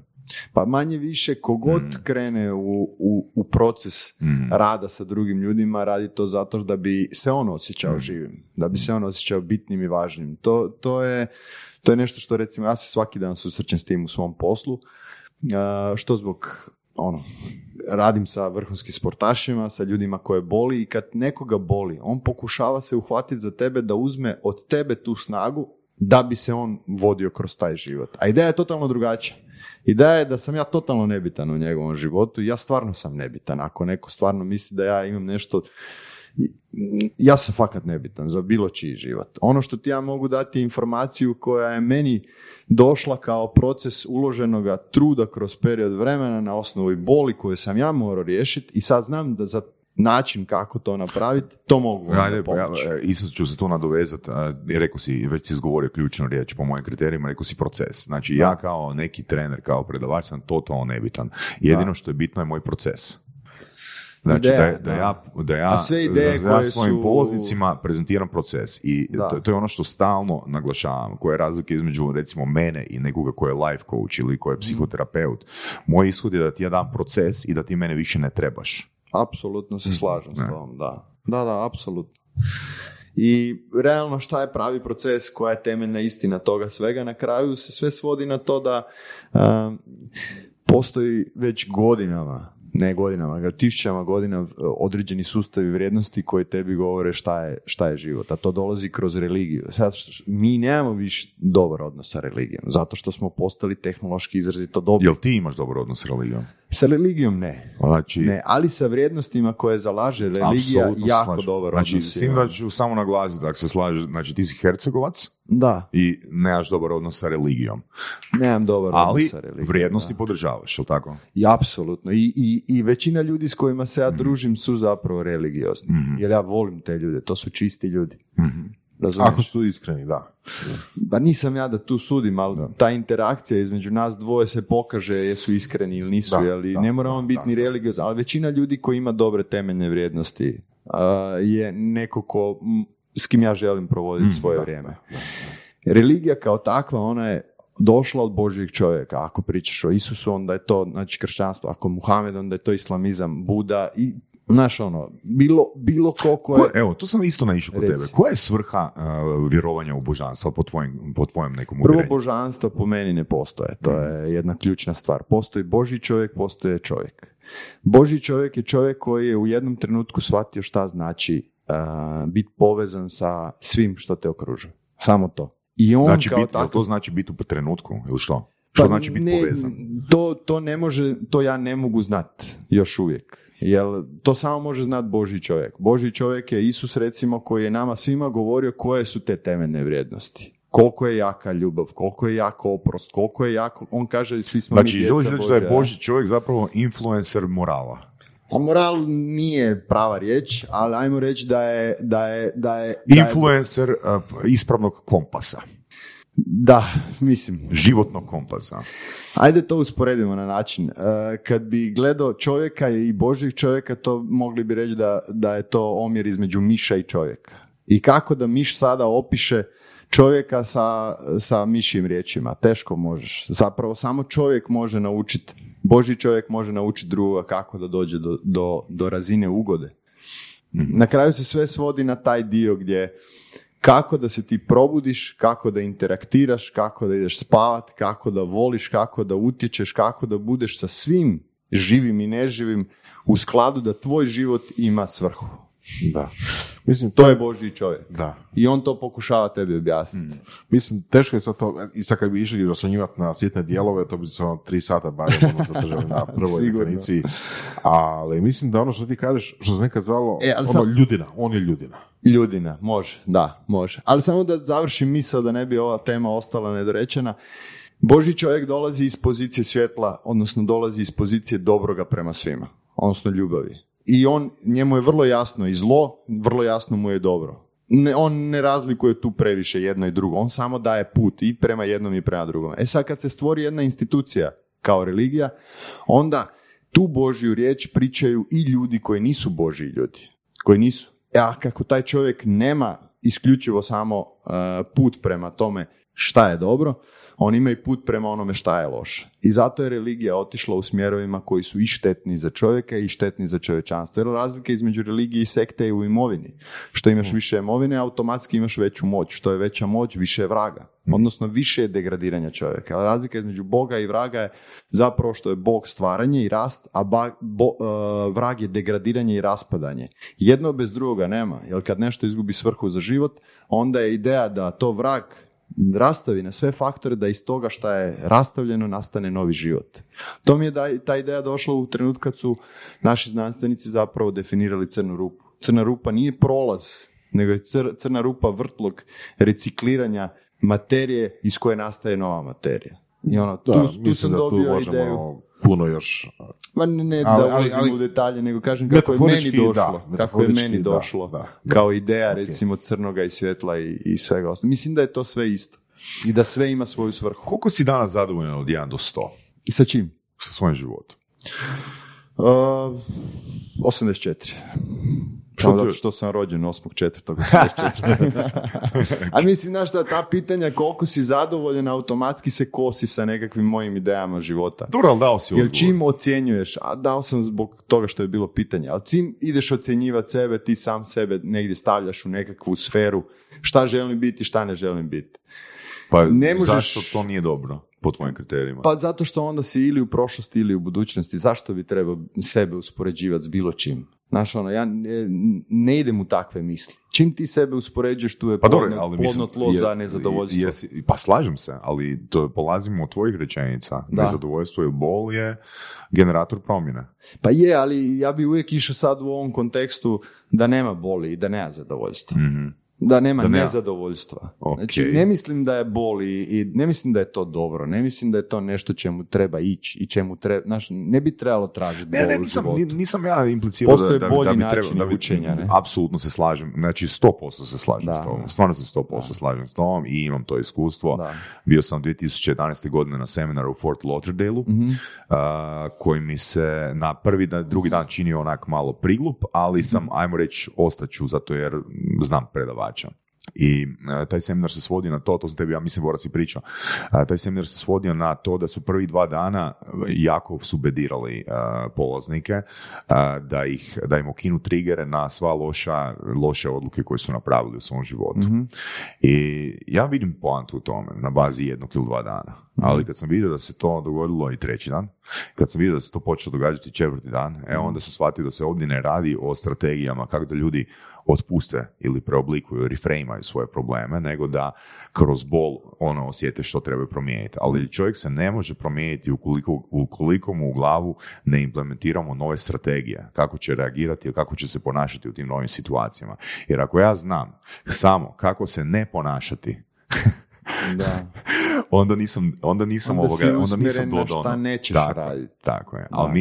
Pa manje više kogod krene u proces rada sa drugim ljudima, radi to zato da bi se on osjećao živim, da bi se on osjećao bitnim i važnim. To je nešto što recimo ja se svaki dan susrećem s tim u svom poslu, što zbog radim sa vrhunskim sportašima, sa ljudima koje boli i kad nekoga boli, on pokušava se uhvatiti za tebe da uzme od tebe tu snagu da bi se on vodio kroz taj život. A ideja je totalno drugačija. Ideja je da sam ja totalno nebitan u njegovom životu. Ja stvarno sam nebitan. Ako neko stvarno misli da ja imam nešto, ja sam fakat nebitan za bilo čiji život. Ono što ti ja mogu dati je informaciju koja je meni došla kao proces uloženoga truda kroz period vremena na osnovu boli koju sam ja morao riješiti i sad znam da za način kako to napraviti, to mogu pomoći. Isto ću se to nadovezati, rekao si, već si izgovorio ključnu riječ po mojim kriterijima, rekao si proces. Znači ja kao neki trener, kao predavač sam totalno nebitan. Jedino što je bitno je moj proces. Znači, ideja, da ja svojim polaznicima prezentiram proces. I to je ono što stalno naglašavam. Koja je razlika između, recimo, mene i nekoga koji je life coach ili koji je psihoterapeut. Moj ishod je da ti ja dam proces i da ti mene više ne trebaš. Apsolutno se slažem s tom, da. Da, apsolutno. I realno šta je pravi proces, koja je temeljna istina toga svega, na kraju se sve svodi na to da postoji već tisućama godina određeni sustavi vrijednosti koji tebi govore šta je život, a to dolazi kroz religiju. Sad, mi nemamo više dobar odnos sa religijom, zato što smo postali tehnološki izrazito dobri. Jel ti imaš dobar odnos sa religijom? Sa religijom ne. Znači, ne, ali sa vrijednostima koje zalaže religija jako slažem. Dobar odnos. Znači, s tim da ću samo naglasiti, da se slaže, znači ti si Hercegovac, da. I nemaš dobar odnos sa religijom. Nemam dobar odnos sa religijom. Ali vrijednosti podržavaš, je li tako? I apsolutno. I većina ljudi s kojima se ja družim su zapravo religiozni. Mm-hmm. Jer ja volim te ljude, to su čisti ljudi. Mm-hmm. Razumiješ? Ako su iskreni, da. Pa nisam ja da tu sudim, ali ta interakcija između nas dvoje se pokaže jesu iskreni ili nisu, ali ne moramo biti ni religiozni. Ali većina ljudi koji ima dobre temeljne vrijednosti je neko s kim ja želim provoditi svoje vrijeme. Da. Religija kao takva, ona je došla od Božjeg čovjeka. Ako pričaš o Isusu, onda je to, znači, kršćanstvo. Ako Muhammed, onda je to islamizam, Buda i znaš, ono, bilo koliko je... Evo, tu sam isto naišao kod tebe. Koja je svrha vjerovanja u božanstvo po tvojem nekom uvjerenju? Prvo, božanstvo po meni ne postoje. To je jedna ključna stvar. Postoji Božji čovjek, postoje čovjek. Božji čovjek je čovjek koji je u jednom trenutku shvatio šta znači biti povezan sa svim što te okružuje. Samo to. I on znači, to znači biti u trenutku ili što? Što znači biti povezan? To ja ne mogu znati još uvijek. Jer to samo može znati Božji čovjek. Božji čovjek je Isus, recimo, koji je nama svima govorio koje su te temeljne vrijednosti. Koliko je jaka ljubav, koliko je jako oprost, koliko je jako... On kaže, svi smo mi djeca Božja. Znači, želiš reći da je Božji čovjek zapravo influencer morala? A moral nije prava riječ, ali ajmo reći da je influencer ispravnog kompasa. Da, mislim. Životnog kompasa. Ajde to usporedimo na način. Kad bi gledao čovjeka i Božjeg čovjeka, to mogli bi reći da je to omjer između miša i čovjeka. I kako da miš sada opiše čovjeka sa mišim riječima? Teško možeš. Zapravo samo čovjek može naučiti, Božji čovjek može naučiti drugoga kako da dođe do razine ugode. Na kraju se sve svodi na taj dio gdje kako da se ti probudiš, kako da interaktiraš, kako da ideš spavat, kako da voliš, kako da utječeš, kako da budeš sa svim živim i neživim u skladu da tvoj život ima svrhu. Da. Mislim, to je Božji čovjek. Da. I on to pokušava tebi objasniti. Mislim, teško je sad to, i sad kad bi išli rasanjivati na sitne dijelove, to bi se ono 3 sata barem zadržali na prvoj definiciji. Ali mislim da ono što ti kažeš, što se nekad zvalo, ljudina, on je ljudina. Ljudina, može, da, može. Ali samo da završim misao da ne bi ova tema ostala nedorečena. Božji čovjek dolazi iz pozicije svjetla, odnosno dolazi iz pozicije dobroga prema svima, odnosno ljubavi. I njemu je vrlo jasno i zlo, vrlo jasno mu je dobro. On ne razlikuje tu previše jedno i drugo, on samo daje put i prema jednom i prema drugom. E sad kad se stvori jedna institucija kao religija, onda tu Božju riječ pričaju i ljudi koji nisu Božji ljudi, koji nisu. A kako taj čovjek nema isključivo samo put prema tome šta je dobro, on ima i put prema onome šta je loše. I zato je religija otišla u smjerovima koji su i štetni za čovjeka i štetni za čovječanstvo. Jer razlika između religije i sekte je u imovini. Što imaš više imovine, automatski imaš veću moć. Što je veća moć, više je vraga. Odnosno, više je degradiranja čovjeka. Razlika između Boga i vraga je zapravo što je Bog stvaranje i rast, a vrag je degradiranje i raspadanje. Jedno bez drugoga nema. Jer kad nešto izgubi svrhu za život, onda je ideja da to vrag rastavi na sve faktore da iz toga šta je rastavljeno nastane novi život. To mi je ta ideja došla u trenutku kad su naši znanstvenici zapravo definirali crnu rupu. Crna rupa nije prolaz, nego je crna rupa vrtlog recikliranja materije iz koje nastaje nova materija. I ono, tu sam dobio ideju. Puno još. Ne ulazim u detalje, nego kažem kako je meni došlo. Da. Kao ideja, recimo, crnoga i svjetla i svega ostalo. Mislim da je to sve isto. I da sve ima svoju svrhu. Koliko si danas zadovoljan od 1 do 100? I sa čim? Sa svojim životom. 84. Samo zato što sam rođen 8.4. A mislim, znaš šta, ta pitanja koliko si zadovoljen automatski se kosi sa nekakvim mojim idejama života. Dural, dao si odgovor. Jer čim ocjenjuješ, a dao sam zbog toga što je bilo pitanje, ali čim ideš ocjenjivati sebe, ti sam sebe negdje stavljaš u nekakvu sferu šta želim biti, šta ne želim biti. Pa ne možeš... Zašto to nije dobro po tvojim kriterijima? Pa zato što onda si ili u prošlosti ili u budućnosti. Zašto bi trebao sebe uspoređivati s bilo čim? Znaš, ono, ja ne idem u takve misli. Čim ti sebe uspoređuješ, tu je plodno tlo za nezadovoljstvo. Pa slažem se, ali to polazimo od tvojih rečenica. Da. Nezadovoljstvo i bol je generator promjene. Pa je, ali ja bi uvijek išao sad u ovom kontekstu da nema boli i da nema zadovoljstva. Mm-hmm. Da nema nezadovoljstva. Okay. Znači, ne mislim da je boli i ne mislim da je to dobro. Ne mislim da je to nešto čemu treba ići i čemu treba... Znaš, ne bi trebalo tražiti bol u životu. Nisam ja implicirao da bi trebalo učenja. Apsolutno se slažem. Znači, 100% se slažem s tobom. Stvarno se 100% slažem s tobom i imam to iskustvo. Da. Bio sam 2011. godine na seminaru u Fort Lauderdale-u, mm-hmm. Koji mi se na prvi, na drugi dan činio onak malo priglup, ali sam, mm-hmm. ajmo reći, ostaću zato jer znam predava. I taj seminar se svodio na to sam tebi, ja mislim, Borac i pričao. Taj seminar se svodio na to da su prvi dva dana jako subedirali polaznike, da im okinu trigere na sva loše odluke koje su napravili u svom životu. Mm-hmm. I ja vidim poantu u tome na bazi jednog ili dva dana. Ali kad sam vidio da se to dogodilo i treći dan, kad sam vidio da se to počelo događati četvrti dan, onda sam shvatio da se ovdje ne radi o strategijama kako da ljudi otpuste ili preoblikuju, reframaju svoje probleme, nego da kroz bol ono osjete što treba promijeniti. Ali čovjek se ne može promijeniti ukoliko mu u glavu ne implementiramo nove strategije, kako će reagirati ili kako će se ponašati u tim novim situacijama. Jer ako ja znam samo kako se ne ponašati, da. onda nisam dodao. Šta nećeš raditi. Tako je. Ali da,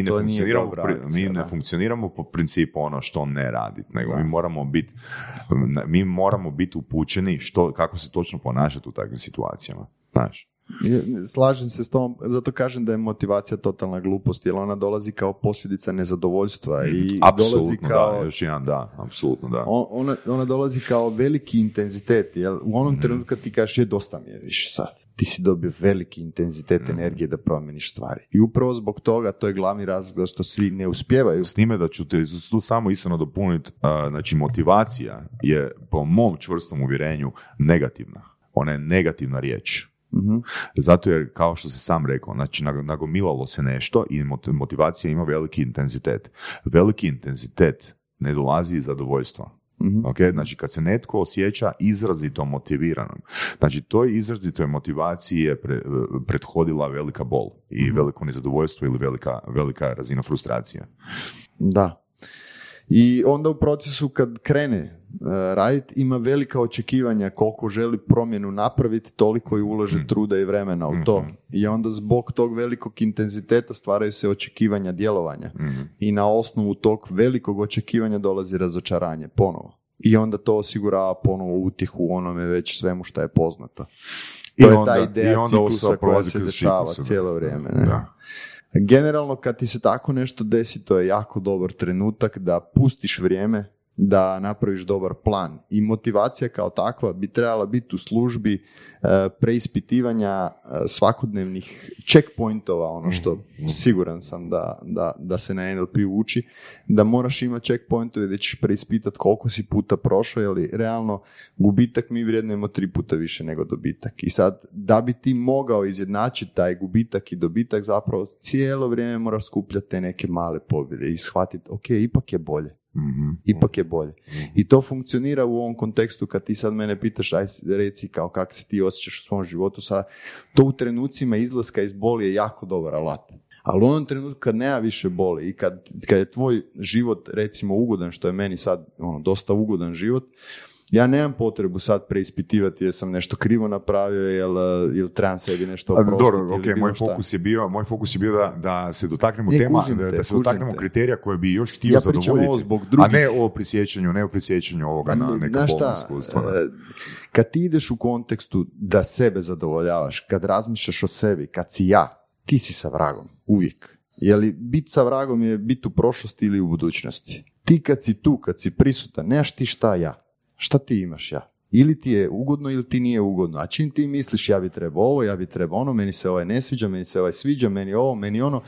mi ne funkcioniramo po principu ono što ne raditi, nego mi moramo biti upućeni kako se točno ponašati u takvim situacijama. Znaš? Slažem se s tom, zato kažem da je motivacija totalna glupost, jer ona dolazi kao posljedica nezadovoljstva i apsolutno, dolazi kao... Da, još jedan, da, apsolutno, da. Ona dolazi kao veliki intenzitet, jer u onom trenutku kad ti kažeš je dosta mi je više sad, ti si dobio veliki intenzitet energije da promijeniš stvari. I upravo zbog toga to je glavni razlog da što svi ne uspijevaju. S time da ću te tu samo iskreno dopuniti, znači motivacija je po mom čvrstom uvjerenju negativna. Ona je negativna riječ. Mm-hmm. Zato jer, kao što si sam rekao, znači nagomilalo se nešto i motivacija ima veliki intenzitet. Veliki intenzitet ne dolazi iz zadovoljstva. Mm-hmm. Okay? Znači kad se netko osjeća izrazito motiviranom, znači toj izrazitoj motivaciji je prethodila velika bol i veliko nezadovoljstvo ili velika razina frustracije. Da. I onda u procesu kad krene raditi, ima velika očekivanja koliko želi promjenu napraviti, toliko i ulože truda i vremena u to. I onda zbog tog velikog intenziteta stvaraju se očekivanja djelovanja. I na osnovu tog velikog očekivanja dolazi razočaranje ponovo. I onda to osigurava ponovo utjehu onome već svemu što je poznato. To je ta ideja ciklusa koja se dešava cijelo vrijeme. Ne? Da. Generalno kad ti se tako nešto desi, to je jako dobar trenutak da pustiš vrijeme, da napraviš dobar plan. I motivacija kao takva bi trebala biti u službi preispitivanja svakodnevnih checkpointova, ono što siguran sam da se na NLP uči, da moraš imati checkpointove da ćeš preispitati koliko si puta prošao, jer realno gubitak mi vrijednujemo 3 puta više nego dobitak. I sad, da bi ti mogao izjednačiti taj gubitak i dobitak, zapravo cijelo vrijeme moraš skupljati te neke male pobjede i shvatiti, ok, ipak je bolje. Mm-hmm. Ipak je bolje. Mm-hmm. I to funkcionira u ovom kontekstu kad ti sad mene pitaš, aj reci kao kako se ti osjećaš u svom životu, sad, to u trenucima izlaska iz boli je jako dobar alat. Ali u onom trenutku kad nema više boli i kad je tvoj život recimo ugodan, što je meni sad ono, dosta ugodan život, ja nemam potrebu sad preispitivati jer sam nešto krivo napravio ili trebam sebi nešto oprostiti. Dobro, okay, moj fokus je bio da se dotaknemo tema, da se dotaknemo kriterija koje bi još htio zadovoljiti, a ne o prisjećanju, ovoga na neka bolna iskustva. Kad ti ideš u kontekstu da sebe zadovoljavaš, kad razmišljaš o sebi, kad si ja, ti si sa vragom, uvijek. Jeli bit sa vragom je bit u prošlosti ili u budućnosti? Ti kad si tu, kad si prisutan, nemaš ti šta ja. Šta ti imaš ja? Ili ti je ugodno ili ti nije ugodno. A čim ti misliš ja bi trebao ovo, ja bi trebao ono, meni se ovaj ne sviđa, meni se ovaj sviđa, meni ovo, meni ono,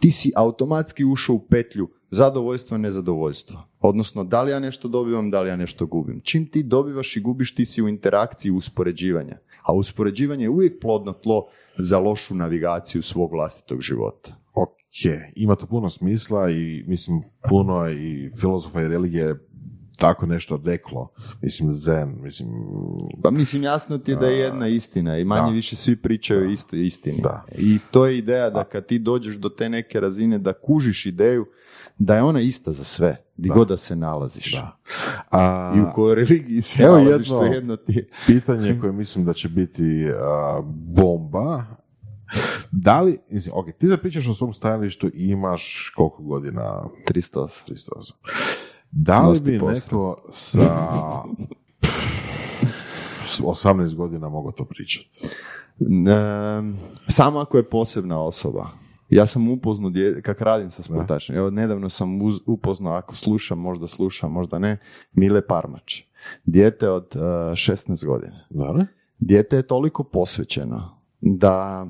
ti si automatski ušao u petlju zadovoljstva, nezadovoljstva. Odnosno, da li ja nešto dobivam, da li ja nešto gubim. Čim ti dobivaš i gubiš, ti si u interakciji uspoređivanja. A uspoređivanje je uvijek plodno tlo za lošu navigaciju svog vlastitog života. Ok, ima to puno smisla i mislim puno i filozofa i religije tako nešto reklo, mislim zen, mislim... Pa mislim jasno ti je da je jedna istina i manje više svi pričaju isto istini. Da. I to je ideja da kad ti dođeš do te neke razine da kužiš ideju, da je ona ista za sve, gdje god da se nalaziš. Da. I u kojoj religiji se nalaziš se jedno ti. Pitanje koje mislim da će biti bomba. Da li, mislim, ok, ti zapričaš o svom stajalištu i imaš koliko godina? 308. Da li bi neko sa 18 godina mogao to pričati? Samo ako je posebna osoba. Ja sam upoznao, kako radim sa sportašima, evo nedavno sam upoznao, ako slušam, možda ne, Mile Parmač. Dijete od 16 godina. Dobre. Dijete je toliko posvećeno da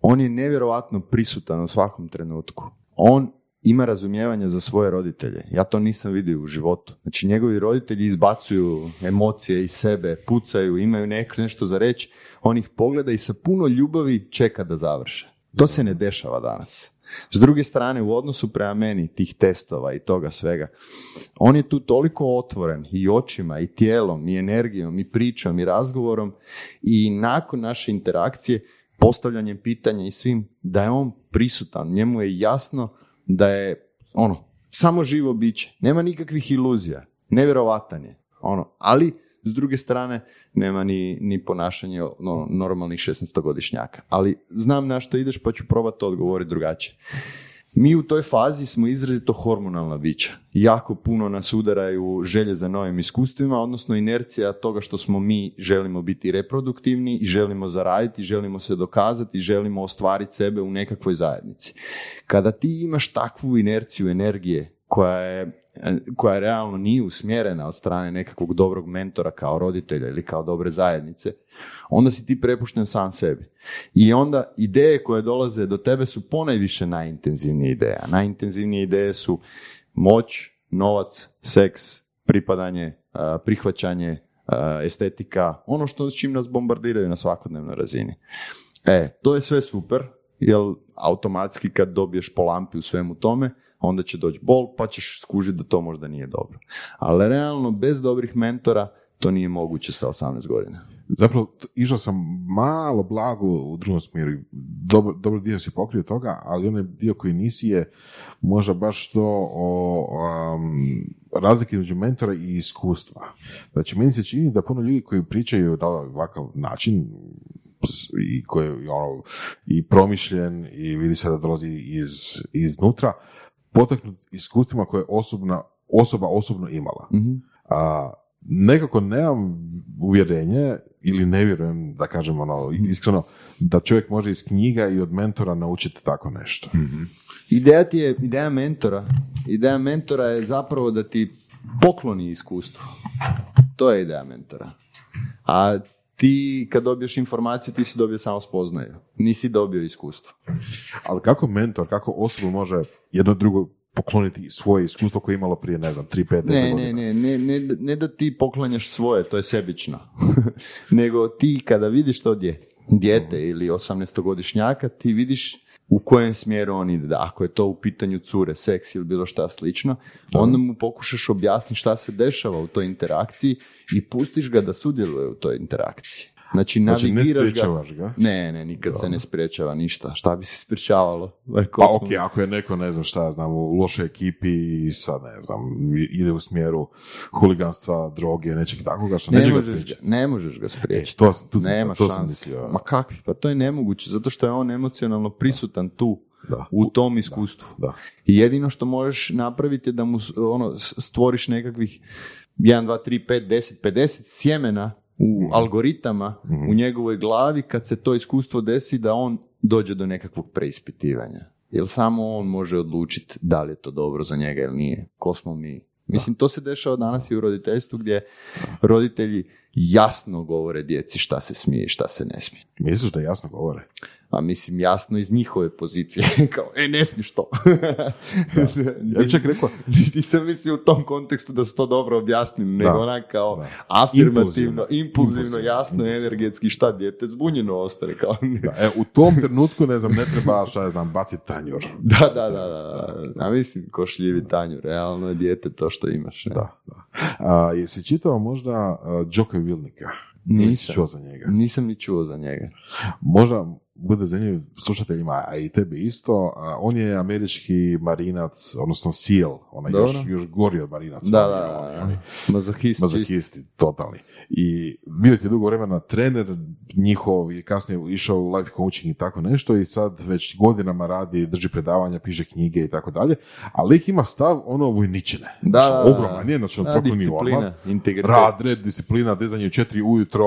on je nevjerojatno prisutan u svakom trenutku. On ima razumijevanje za svoje roditelje. Ja to nisam vidio u životu. Znači, njegovi roditelji izbacuju emocije iz sebe, pucaju, imaju nešto za reći, on ih pogleda i sa puno ljubavi čeka da završe. To se ne dešava danas. S druge strane, u odnosu prema meni, tih testova i toga svega, on je tu toliko otvoren i očima, i tijelom, i energijom, i pričom, i razgovorom, i nakon naše interakcije, postavljanjem pitanja i svim, da je on prisutan. Njemu je jasno da je ono samo živo biće, nema nikakvih iluzija, nevjerovatan je, ono, ali s druge strane nema ni ponašanje normalnih 16-godišnjaka. Ali znam na što ideš pa ću probati odgovoriti drugačije. Mi u toj fazi smo izrazito hormonalna bića. Jako puno nas udaraju želje za novim iskustvima, odnosno inercija toga što smo mi želimo biti reproduktivni i želimo zaraditi, želimo se dokazati, želimo ostvariti sebe u nekakvoj zajednici. Kada ti imaš takvu inerciju energije koja je realno nije usmjerena od strane nekakvog dobrog mentora kao roditelja ili kao dobre zajednice, onda si ti prepušten sam sebi. I onda ideje koje dolaze do tebe su ponajviše najintenzivnije ideje. Najintenzivnije ideje su moć, novac, seks, pripadanje, prihvaćanje, estetika, ono što s čim nas bombardiraju na svakodnevnoj razini. To je sve super, jer automatski kad dobiješ po lampi u svemu tome, onda će doći bol, pa ćeš skužiti da to možda nije dobro. Ali realno, bez dobrih mentora, to nije moguće sa 18 godina. Zapravo, išao sam malo blago u drugom smjeru. Dobar dio si pokrio toga, ali onaj dio koji nisi je možda baš to razlike među mentora i iskustva. Znači, meni se čini da puno ljudi koji pričaju na ovakav način, i koji je i promišljen, i vidi se da dolazi iznutra, potaknut iskustvima koje je osoba osobno imala. Mm-hmm. Nekako nemam uvjerenje, ili ne vjerujem, da kažem iskreno, da čovjek može iz knjiga i od mentora naučiti tako nešto. Mm-hmm. Ideja mentora je zapravo da ti pokloni iskustvo. To je ideja mentora. A ti kad dobiješ informaciju, ti si dobio samo spoznaju. Nisi dobio iskustvo. Ali kako mentor, kako osobu može jedno drugo pokloniti svoje iskustvo koje je imalo prije, 3, 5, 10 godina? Ne da ti poklanjaš svoje, to je sebično. Nego ti kada vidiš to dijete ili 18-godišnjaka, ti vidiš u kojem smjeru on ide. Ako je to u pitanju cure, seks ili bilo šta slično, onda mu pokušaš objasniti šta se dešava u toj interakciji i pustiš ga da sudjeluje u toj interakciji. Znači, navigiraš ga. Ne, nikad se ne sprječava ništa. Šta bi se sprječavalo? Ok, ako je neko, u lošoj ekipi i sad, ide u smjeru huliganstva, droge, nečeg takvoga, što ne možeš ga spriječiti. Nema šanse. Ma kakvi? Pa to je nemoguće, zato što je on emocionalno prisutan tu. Da. U tom iskustvu. Da. I jedino što možeš napraviti je da mu stvoriš nekakvih 1, 2, 3, 5, 10, 50 sjemena u algoritama, u njegovoj glavi, kad se to iskustvo desi, da on dođe do nekakvog preispitivanja. jer samo on može odlučiti da li je to dobro za njega ili nije. Ko smo mi? Mislim, to se dešava danas i u roditeljstvu gdje roditelji jasno govore djeci šta se smije i šta se ne smije. Misliš da jasno govore? A mislim, jasno iz njihove pozicije. Kao, ne smiješ to. Ja bih čak rekao, nisam mislio u tom kontekstu da se to dobro objasnim, nego onak kao afirmativno, impulzivno, jasno, energetski, šta dijete zbunjeno ostane. Kao, u tom trenutku, ne treba, baciti tanjur. Da. A mislim, košljivi tanjur, realno je dijete to što imaš. Da. A, jesi čitao možda Jocka Willinka? Nisi čuo za njega. Nisam ni čuo za njega. Možda bude zanimljiv slušateljima, a i tebi isto. On je američki marinac, odnosno SEAL, onaj još gori od marinaca. Da. Mazohisti, totalni. I bio ti dugo vremena trener njihov i kasnije išao u life coaching i tako nešto i sad već godinama radi, drži predavanja, piše knjige i tako dalje, ali ih ima stav ono vojničine. Ogroman je, znači on toliko nije orman. Rad, red, disciplina, dizanje u 4 ujutro,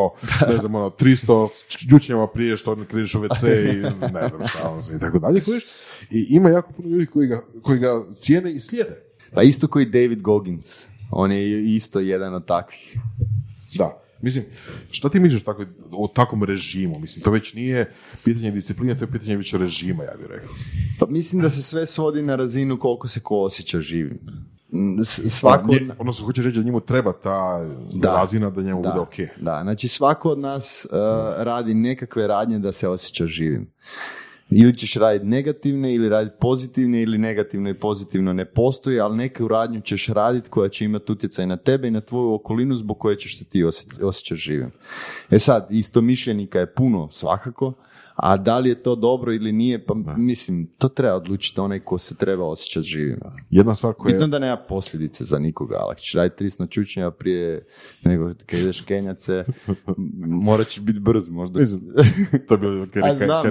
300 džučnjama prije što kreneš u WC i ne znam šta ono i tako dalje. I ima jako puno ljudi koji ga cijene i slijede. Pa isto koji David Goggins, on je isto jedan od takvih. Da, mislim, šta ti misliš o takvom režimu? Mislim, to već nije pitanje discipline, to je pitanje već režima, ja bih rekao. Pa mislim da se sve svodi na razinu koliko se ko osjeća živim. Ono se hoće reći da njemu treba ta razina da njemu bude ok. Da, znači svako od nas radi nekakve radnje da se osjeća živim. Ili ćeš raditi negativne, ili raditi pozitivne, ili negativno i pozitivno ne postoji, ali neku radnju ćeš raditi koja će imati utjecaj na tebe i na tvoju okolinu zbog koje ćeš se ti osjećati živim. E sad, istomišljenika je puno svakako, a da li je to dobro ili nije, pa mislim, to treba odlučiti onaj ko se treba osjećati živim. Jedna stvar koja je... Bitno da nema posljedice za nikoga, ali ćeš raditi trisno čučnjava prije nego kad ideš kenjace, morat ćeš biti brz možda. Mislim, to je bilo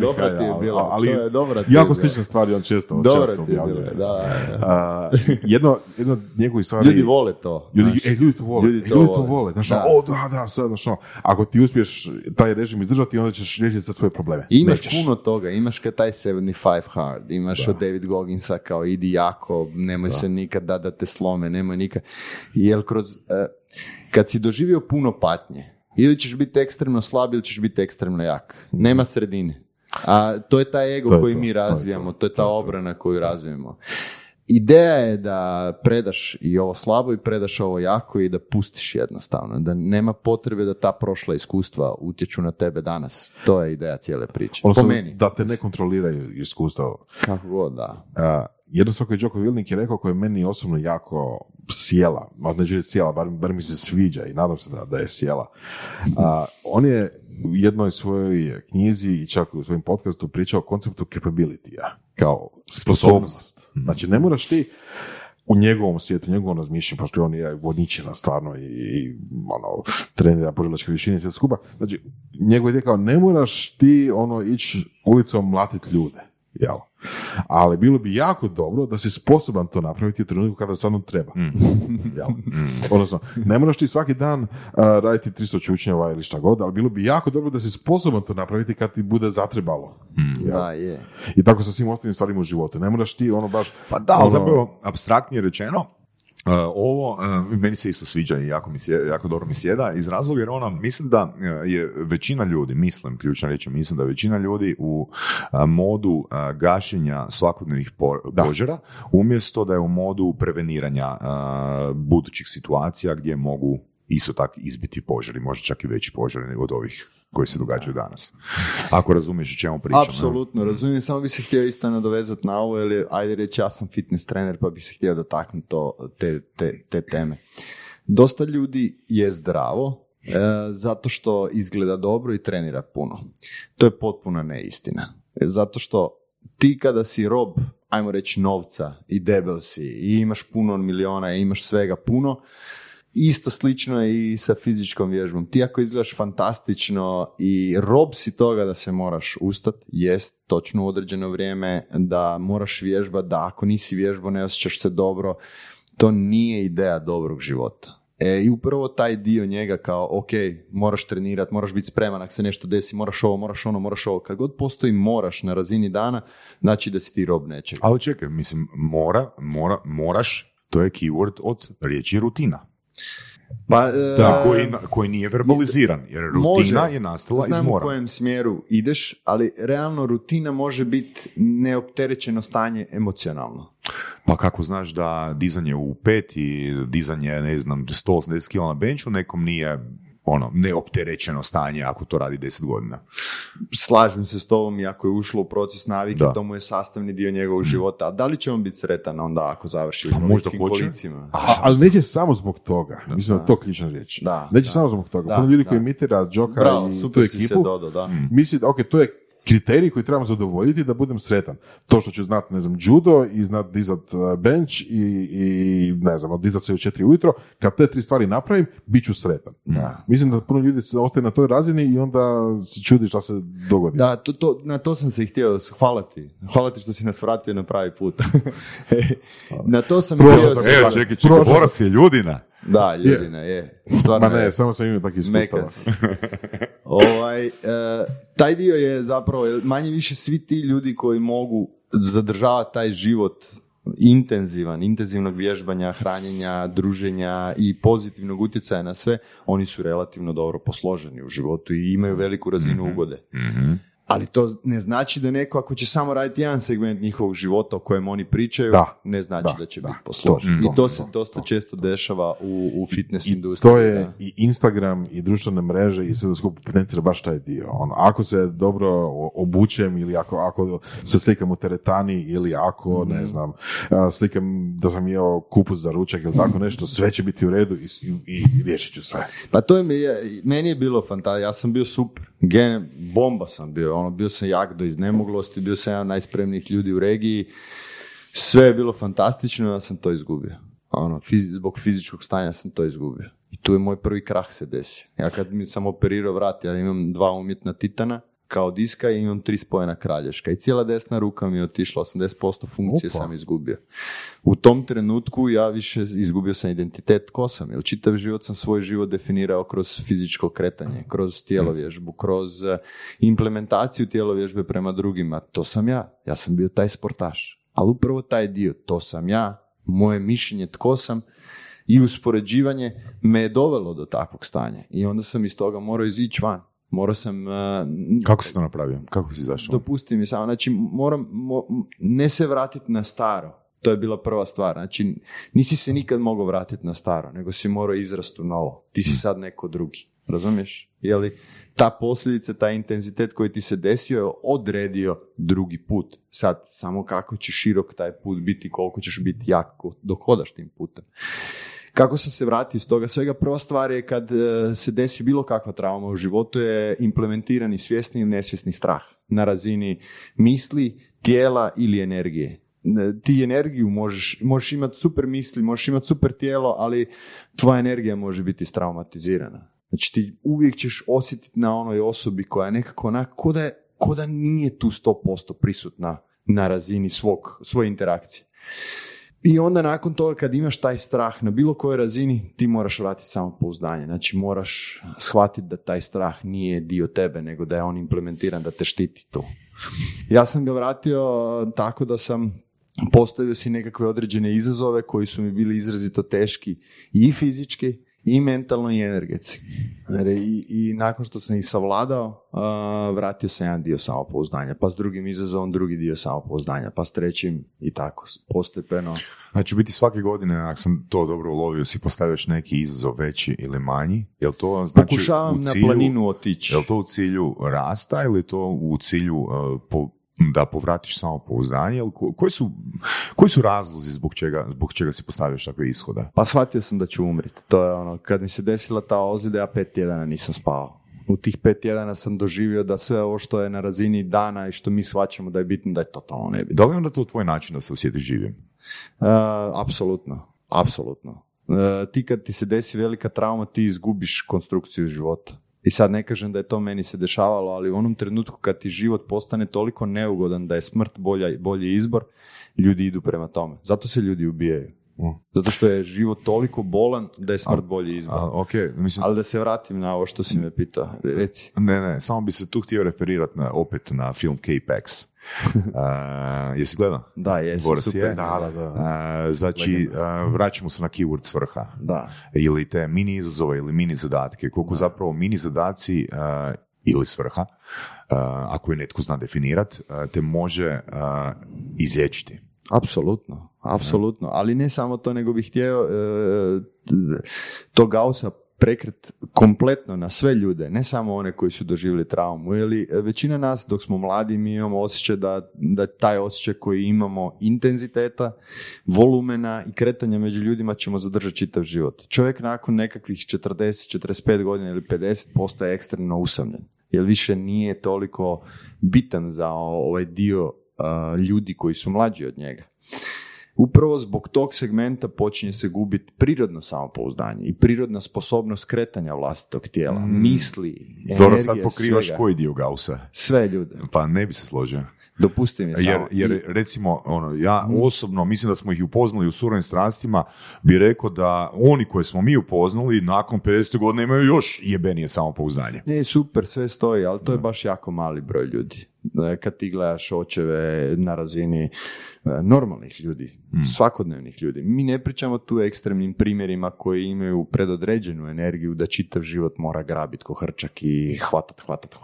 dobra ti je bilo. Ali to je jako slična stvar i on često objavljuje. Jedno njegovi stvari... Ljudi vole to. Ljudi to vole. Znaš, ako ti uspiješ taj režim izdržati, onda ćeš riješiti za svoje probleme. Imaš puno toga, imaš kao taj 75 hard, imaš od David Gogginsa kao idi jako, nemoj se nikad da te slome, nemoj nikad. Jer kad si doživio puno patnje, ili ćeš biti ekstremno slab ili ćeš biti ekstremno jak. Nema sredine. A to je taj ego koji mi razvijamo, to je ta obrana koju razvijamo. Ideja je da predaš i ovo slabo i predaš ovo jako i da pustiš jednostavno, da nema potrebe da ta prošla iskustva utječu na tebe danas. To je ideja cijele priče. Odnosno, po meni. Da te ne kontroliraju iskustva. Kako god, da. Jedno stvar koju Jocko Willink je rekao, koja je meni osobno jako sjela, bar mi se sviđa i nadam se da je sjela. On je u jednoj svojoj knjizi i čak u svojem podcastu pričao o konceptu capability-a, kao sposobnost. Znači, ne moraš ti u njegovom svijetu, u njegovom razmišljanju, pošto on je vojničina stvarno i trenira borilačke vještine i sve skupa. Znači, njegov je rekao, ne moraš ti ići ulicom mlatiti ljude, jel? Ali bilo bi jako dobro da si sposoban to napraviti u trenutku kada stvarno treba. Odnosno, ne moraš ti svaki dan raditi 300 čučnjava ili šta god, ali bilo bi jako dobro da si sposoban to napraviti kad ti bude zatrebalo. I tako sa svim ostalim stvarima u životu. Ne moraš ti baš... Pa da, ali zapravo, apstraktnije rečeno, meni se isto sviđa i jako dobro mi sjeda iz razloga jer mislim da je većina ljudi, mislim da je većina ljudi u modu gašenja svakodnevnih požara umjesto da je u modu preveniranja budućih situacija gdje mogu isto tako izbiti požari, možda čak i veći požari od ovih koji se događaju danas. Ako razumiješ o čemu pričam. Apsolutno, razumijem, samo bih se htio isto nadovezati na ovo, jer ajde reći, ja sam fitness trener, pa bih se htio dotaknuti te teme. Dosta ljudi je zdravo, zato što izgleda dobro i trenira puno. To je potpuna neistina. Zato što ti kada si rob, ajmo reći, novca i debel si, i imaš puno miliona, i imaš svega puno, isto slično je i sa fizičkom vježbom. Ti ako izgledaš fantastično i rob si toga da se moraš ustati, jest točno u određeno vrijeme, da moraš vježbati, da ako nisi vježbao ne osjećaš se dobro, to nije ideja dobrog života. I upravo taj dio njega kao, ok, moraš trenirati, moraš biti spreman, ako se nešto desi, moraš ovo, moraš ono, moraš ovo. Kad god postoji moraš na razini dana, znači da si ti rob nečega. Ali čekaj, mislim, moraš, to je keyword od riječi rutina. Pa, da, koji nije verbaliziran, jer rutina je nastala iz mora. Znam u kojem smjeru ideš, ali realno rutina može biti neopterećeno stanje emocionalno. Pa kako znaš da dizanje u pet i dizanje, ne znam, 180 kg na benču nekom nije ono neopterećeno stanje ako to radi 10 godina. Slažem se s tobom i ako je ušlo u proces navike, to mu je sastavni dio njegovog života. A da li će on biti sretan onda ako završi u novickim kolicima? Ali neće samo zbog toga. Da. Mislim da je to ključna riječ. Neće samo zbog toga. Puno ljudi koji imitira Džoka i tu ekipu, misli, ok, to je kriterij koji trebam zadovoljiti da budem sretan. To što ću znati, ne znam, judo i znati dizat bench i ne znam, dizat se u 4 ujutro, kad te tri stvari napravim, bit ću sretan. Da. Mislim da puno ljudi se ostaje na toj razini i onda se čudi šta se dogodi. Da, na to sam se htio, hvala ti što si nas vratio na pravi put. Na to sam htio... Evo, čekaj, Boras je ljudina. Da, ljudina, je. Stvarno, ma ne, samo sam imao takve iskustava. Taj dio je zapravo, manje više svi ti ljudi koji mogu zadržavati taj život intenzivnog vježbanja, hranjenja, druženja i pozitivnog utjecaja na sve, oni su relativno dobro posloženi u životu i imaju veliku razinu ugode. Mm-hmm. Ali to ne znači da neko, ako će samo raditi jedan segment njihovog života o kojem oni pričaju, ne znači da će biti posložen. I to se dosta često dešava u fitness industriji. To je i Instagram i društvene mreže i sve da skupo potencijera baš taj dio. Ono, ako se dobro obučem ili ako se slikam u teretani ili ako, ne znam, slikam da sam jeo kupus za ručak ili tako nešto, sve će biti u redu i riješit ću sve. Pa to meni je bilo fantastično. Ja sam bio super. Bomba sam bio. Bio sam jak do iznemoglosti, bio sam jedan najspremnijih ljudi u regiji, sve je bilo fantastično, ja sam to izgubio. Zbog fizičkog stanja sam to izgubio. I tu je moj prvi krah se desio. Ja kad mi sam operirao vrat, ja imam 2 umjetna titana kao diska i imam 3 spojena kralješka. I cijela desna ruka mi je otišla, 80% funkcije sam izgubio. U tom trenutku ja više izgubio sam identitet ko sam, jer čitav život sam svoj život definirao kroz fizičko kretanje, kroz tijelovježbu, kroz implementaciju tijelovježbe prema drugima. To sam ja. Ja sam bio taj sportaš. Ali upravo taj dio, to sam ja, moje mišljenje tko sam i uspoređivanje me je dovelo do takvog stanja. I onda sam iz toga morao izići van. Morao sam... Kako si to napravio? Kako si zašao? Dopusti mi samo. Znači, moram ne se vratiti na staro. To je bila prva stvar. Znači, nisi se nikad mogao vratiti na staro, nego si morao izrastu novo. Ti si sad neko drugi. Razumiješ? Jeli, ta posljedica, taj intenzitet koji ti se desio je odredio drugi put. Sad, samo kako će širok taj put biti, koliko ćeš biti jak dok hodaš tim putem. Kako sam se vratio iz toga svega? Prva stvar je kad se desi bilo kakva trauma u životu je implementirani svjesni ili nesvjesni strah na razini misli, tijela ili energije. Ti energiju možeš imati super misli, možeš imati super tijelo, ali tvoja energija može biti traumatizirana. Znači ti uvijek ćeš osjetiti na onoj osobi koja je nekako onako da nije tu 100% prisutna na razini svoje interakcije. I onda nakon toga kad imaš taj strah na bilo kojoj razini, ti moraš vratiti samopouzdanje. Znači moraš shvatiti da taj strah nije dio tebe, nego da je on implementiran da te štiti tu. Ja sam ga vratio tako da sam postavio si nekakve određene izazove koji su mi bili izrazito teški i fizički, i mentalno i energetski. I nakon što sam ih savladao, vratio sam jedan dio samopouzdanja, pa s drugim izazovom drugi dio samopouzdanja, pa s trećim i tako, postepeno. Znači, biti svake godine, ako sam to dobro ulovio, si postavioš neki izazov veći ili manji, jel to znači pokušavam u cilju, na planinu otići. Jel to u cilju rasta ili to u cilju da povratiš samopouzdanje, ali koji su razlozi zbog čega si postavioš takve ishode? Pa shvatio sam da ću umriti. To je ono, kad mi se desila ta ozljeda, ja 5 tjedana nisam spao. U tih 5 tjedana sam doživio da sve ovo što je na razini dana i što mi shvaćamo da je bitno, da je totalno nebitno. Da li onda to tvoj način da se osjetiš živim? Apsolutno. Ti kad ti se desi velika trauma, ti izgubiš konstrukciju života. I sad ne kažem da je to meni se dešavalo, ali u onom trenutku kad ti život postane toliko neugodan da je smrt bolji izbor, ljudi idu prema tome. Zato se ljudi ubijaju. Zato što je život toliko bolan da je smrt bolji izbor. Okay, mislim... Ali da se vratim na ovo što si me pitao. Reci. Ne, samo bi se tu htio referirati opet na film K-Pax. Jesi gledao? Da, jesam, super. Je. Da. Znači, vraćamo se na keyword svrha. Da. Ili te mini izazove ili mini zadatke. Koliko zapravo mini zadaci... ili svrha, ako je netko zna definirati, te može izlječiti. Apsolutno. Ali ne samo to, nego bih htio to Gaussa prekret kompletno na sve ljude, ne samo one koji su doživjeli traumu. Jeli, većina nas dok smo mladi mi imamo osjećaj da taj osjećaj koji imamo intenziteta, volumena i kretanja među ljudima ćemo zadržati čitav život. Čovjek nakon nekakvih 40, 45 godina ili 50 postaje ekstremno usamljen, jer više nije toliko bitan za ovaj dio ljudi koji su mlađi od njega. Upravo zbog tog segmenta počinje se gubiti prirodno samopouzdanje i prirodna sposobnost kretanja vlastitog tijela, misli, energije, svega. Dobro, sad pokrivaš svega. Koji dio Gaussa? Sve ljude. Pa ne bi se složio. Dopusti mi samo. Jer recimo, ja osobno mislim da smo ih upoznali u surovim strastima, bi rekao da oni koje smo mi upoznali nakon 50. godina imaju još jebenije samopouzdanje. Ne, super, sve stoji, ali to je baš jako mali broj ljudi. Kad ti gledaš očeve na razini normalnih ljudi, svakodnevnih ljudi. Mi ne pričamo tu o ekstremnim primjerima koji imaju predodređenu energiju da čitav život mora grabiti ko hrčak i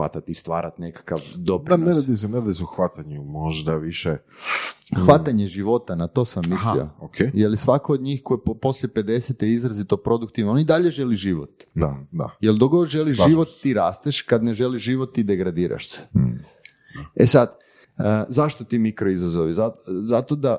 hvatat i stvarat nekakav doprinos. Da, ne radi se o hvatanju, možda više. Hvatanje života, na to sam mislio. Aha, okay. Jer svako od njih koji poslije 50. je izrazito produktivno, on i dalje želi život. Da. Jer dok god želiš život ti rasteš, kad ne želiš život ti degradiraš se. E sad, zašto ti mikroizazovi? Zato da,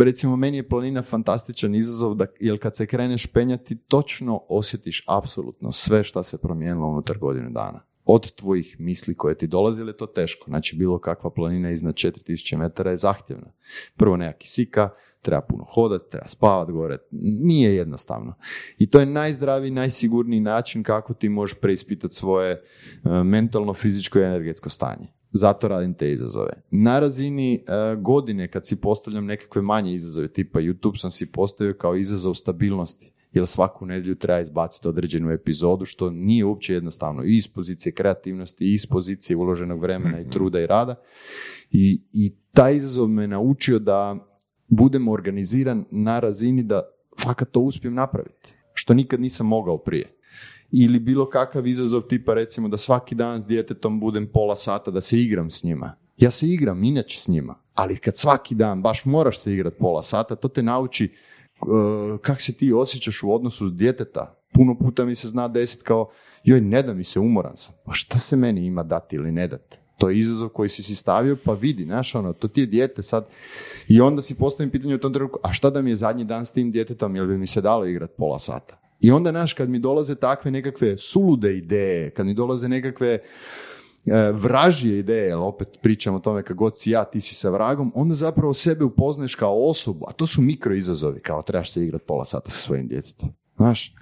recimo, meni je planina fantastičan izazov, jer kad se kreneš penjati, točno osjetiš apsolutno sve što se promijenilo unutar godinu dana. Od tvojih misli koje ti dolazile je to teško. Znači, bilo kakva planina iznad 4000 metara je zahtjevna. Prvo nema kisika, treba puno hodati, treba spavati gore. Nije jednostavno. I to je najzdraviji, najsigurniji način kako ti možeš preispitati svoje mentalno, fizičko i energetsko stanje. Zato radim te izazove. Na razini godine kad si postavljam nekakve manje izazove, tipa YouTube sam si postavio kao izazov stabilnosti, jer svaku nedjelju treba izbaciti određenu epizodu, što nije uopće jednostavno i iz pozicije kreativnosti, i iz pozicije uloženog vremena i truda i rada. I taj izazov me naučio da budem organiziran na razini da fakat to uspijem napraviti, što nikad nisam mogao prije. Ili bilo kakav izazov tipa recimo da svaki dan s djetetom budem pola sata da se igram s njima. Ja se igram inače s njima, ali kad svaki dan baš moraš se igrati pola sata, to te nauči kako se ti osjećaš u odnosu s djeteta. Puno puta mi se zna desiti kao, joj, ne da mi se, umoran sam. Pa šta se meni ima dati ili ne dati? To je izazov koji si stavio, pa vidi, znaš, to ti je dijete sad. I onda si postavim pitanje u tom trenutku, a šta da mi je zadnji dan s tim djetetom, jel bi mi se dalo igrati pola sata? I onda, znaš, kad mi dolaze takve nekakve sulude ideje, kad mi dolaze nekakve vražije ideje, jer opet pričam o tome kako god si ja, ti si sa vragom, onda zapravo sebe upoznaš kao osobu, a to su mikroizazovi, kao trebaš se igrati pola sata sa svojim djetetom. Znaš,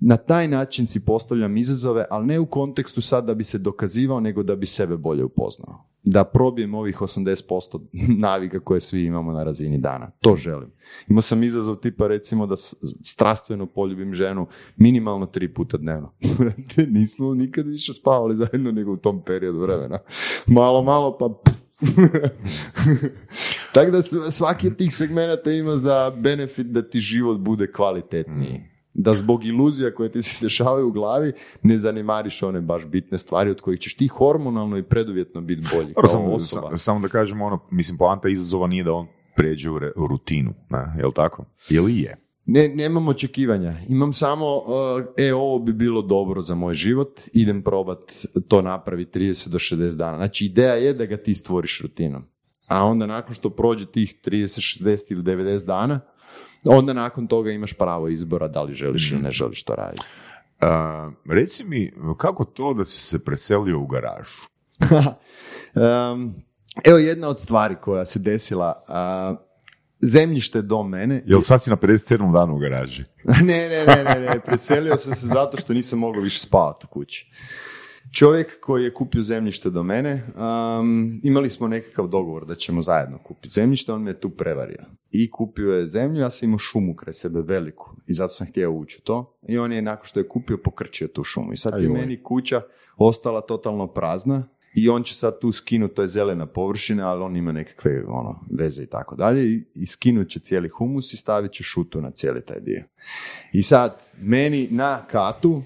na taj način si postavljam izazove, ali ne u kontekstu sad da bi se dokazivao, nego da bi sebe bolje upoznao. Da probijem ovih 80% navika koje svi imamo na razini dana. To želim. Imao sam izazov tipa recimo da strastveno poljubim ženu minimalno 3 puta dnevno. Nismo nikad više spavali zajedno nego u tom periodu vremena. Malo pa... Tako da svaki od tih segmenata ima za benefit da ti život bude kvalitetniji. Da zbog iluzija koje ti se dešavaju u glavi ne zanemariš one baš bitne stvari od kojih ćeš ti hormonalno i preduvjetno biti bolji kao osoba. Samo da kažemo, poanta izazova nije da on pređe u rutinu, je li tako? Ili je? Ne, nemam očekivanja. Imam samo, ovo bi bilo dobro za moj život, idem probat to napraviti 30 do 60 dana. Znači, ideja je da ga ti stvoriš rutinom. A onda nakon što prođe tih 30, 60 ili 90 dana, onda nakon toga imaš pravo izbora da li želiš ili ne želiš to raditi. Reci mi, kako to da si se preselio u garažu? Evo jedna od stvari koja se desila... Zemljište do mene... Jel sad si na 57. danu u garaži? Ne, preselio sam se zato što nisam mogao više spavati u kući. Čovjek koji je kupio zemljište do mene, imali smo nekakav dogovor da ćemo zajedno kupiti zemljište, on me je tu prevario. I kupio je zemlju, ja sam imao šumu kraj sebe veliku i zato sam htio ući u to. I on je nakon što je kupio pokrčio tu šumu i sad je meni kuća ostala totalno prazna i on će sad tu skinuti, to je zelena površina, ali on ima nekakve veze i tako dalje i skinut će cijeli humus i stavit će šutu na cijeli taj dio. I sad meni na katu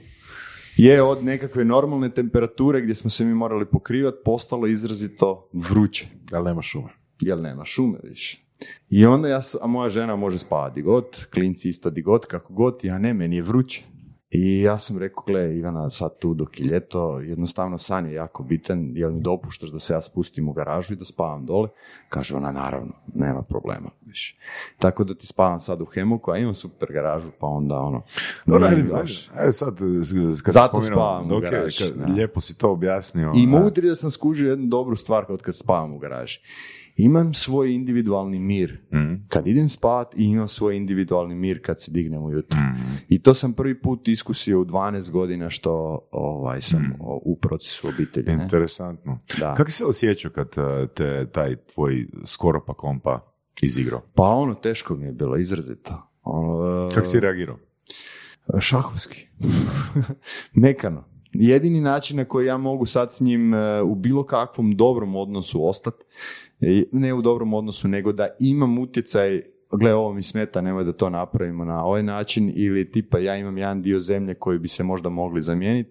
je od nekakve normalne temperature gdje smo se mi morali pokrivati postalo izrazito vruće. Jel nema šume? Jel nema šume više. I onda a moja žena može spavati di god, klinci isto di god, kako god, ja ne, meni je vruće. I ja sam rekao, gle Ivana, sad tu dok je ljeto, jednostavno san je jako bitan, jel mi dopuštaš da se ja spustim u garažu i da spavam dole? Kaže ona, naravno, nema problema više. Tako da ti spavam sad u Hemoku, a imam super garažu, pa onda Zato spavam u garaži. Lijepo si to objasnio. I mudri da sam skužio jednu dobru stvar kad spavam u garaži. Imam svoj individualni mir kad idem spavat i imam svoj individualni mir kad se dignem ujutro. I to sam prvi put iskusio u 12 godina što sam u procesu obitelji. Interesantno. Kako se osjećao kad te taj tvoj skoro pa kompa izigrao? Pa teško mi je bilo, izrazito. Kako si reagirao? Šahovski. Mekano. Jedini način na koji ja mogu sad s njim u bilo kakvom dobrom odnosu ostati, ne u dobrom odnosu, nego da imam utjecaj, gle ovo mi smeta, nemoj da to napravimo na ovaj način, ili tipa ja imam jedan dio zemlje koji bi se možda mogli zamijeniti.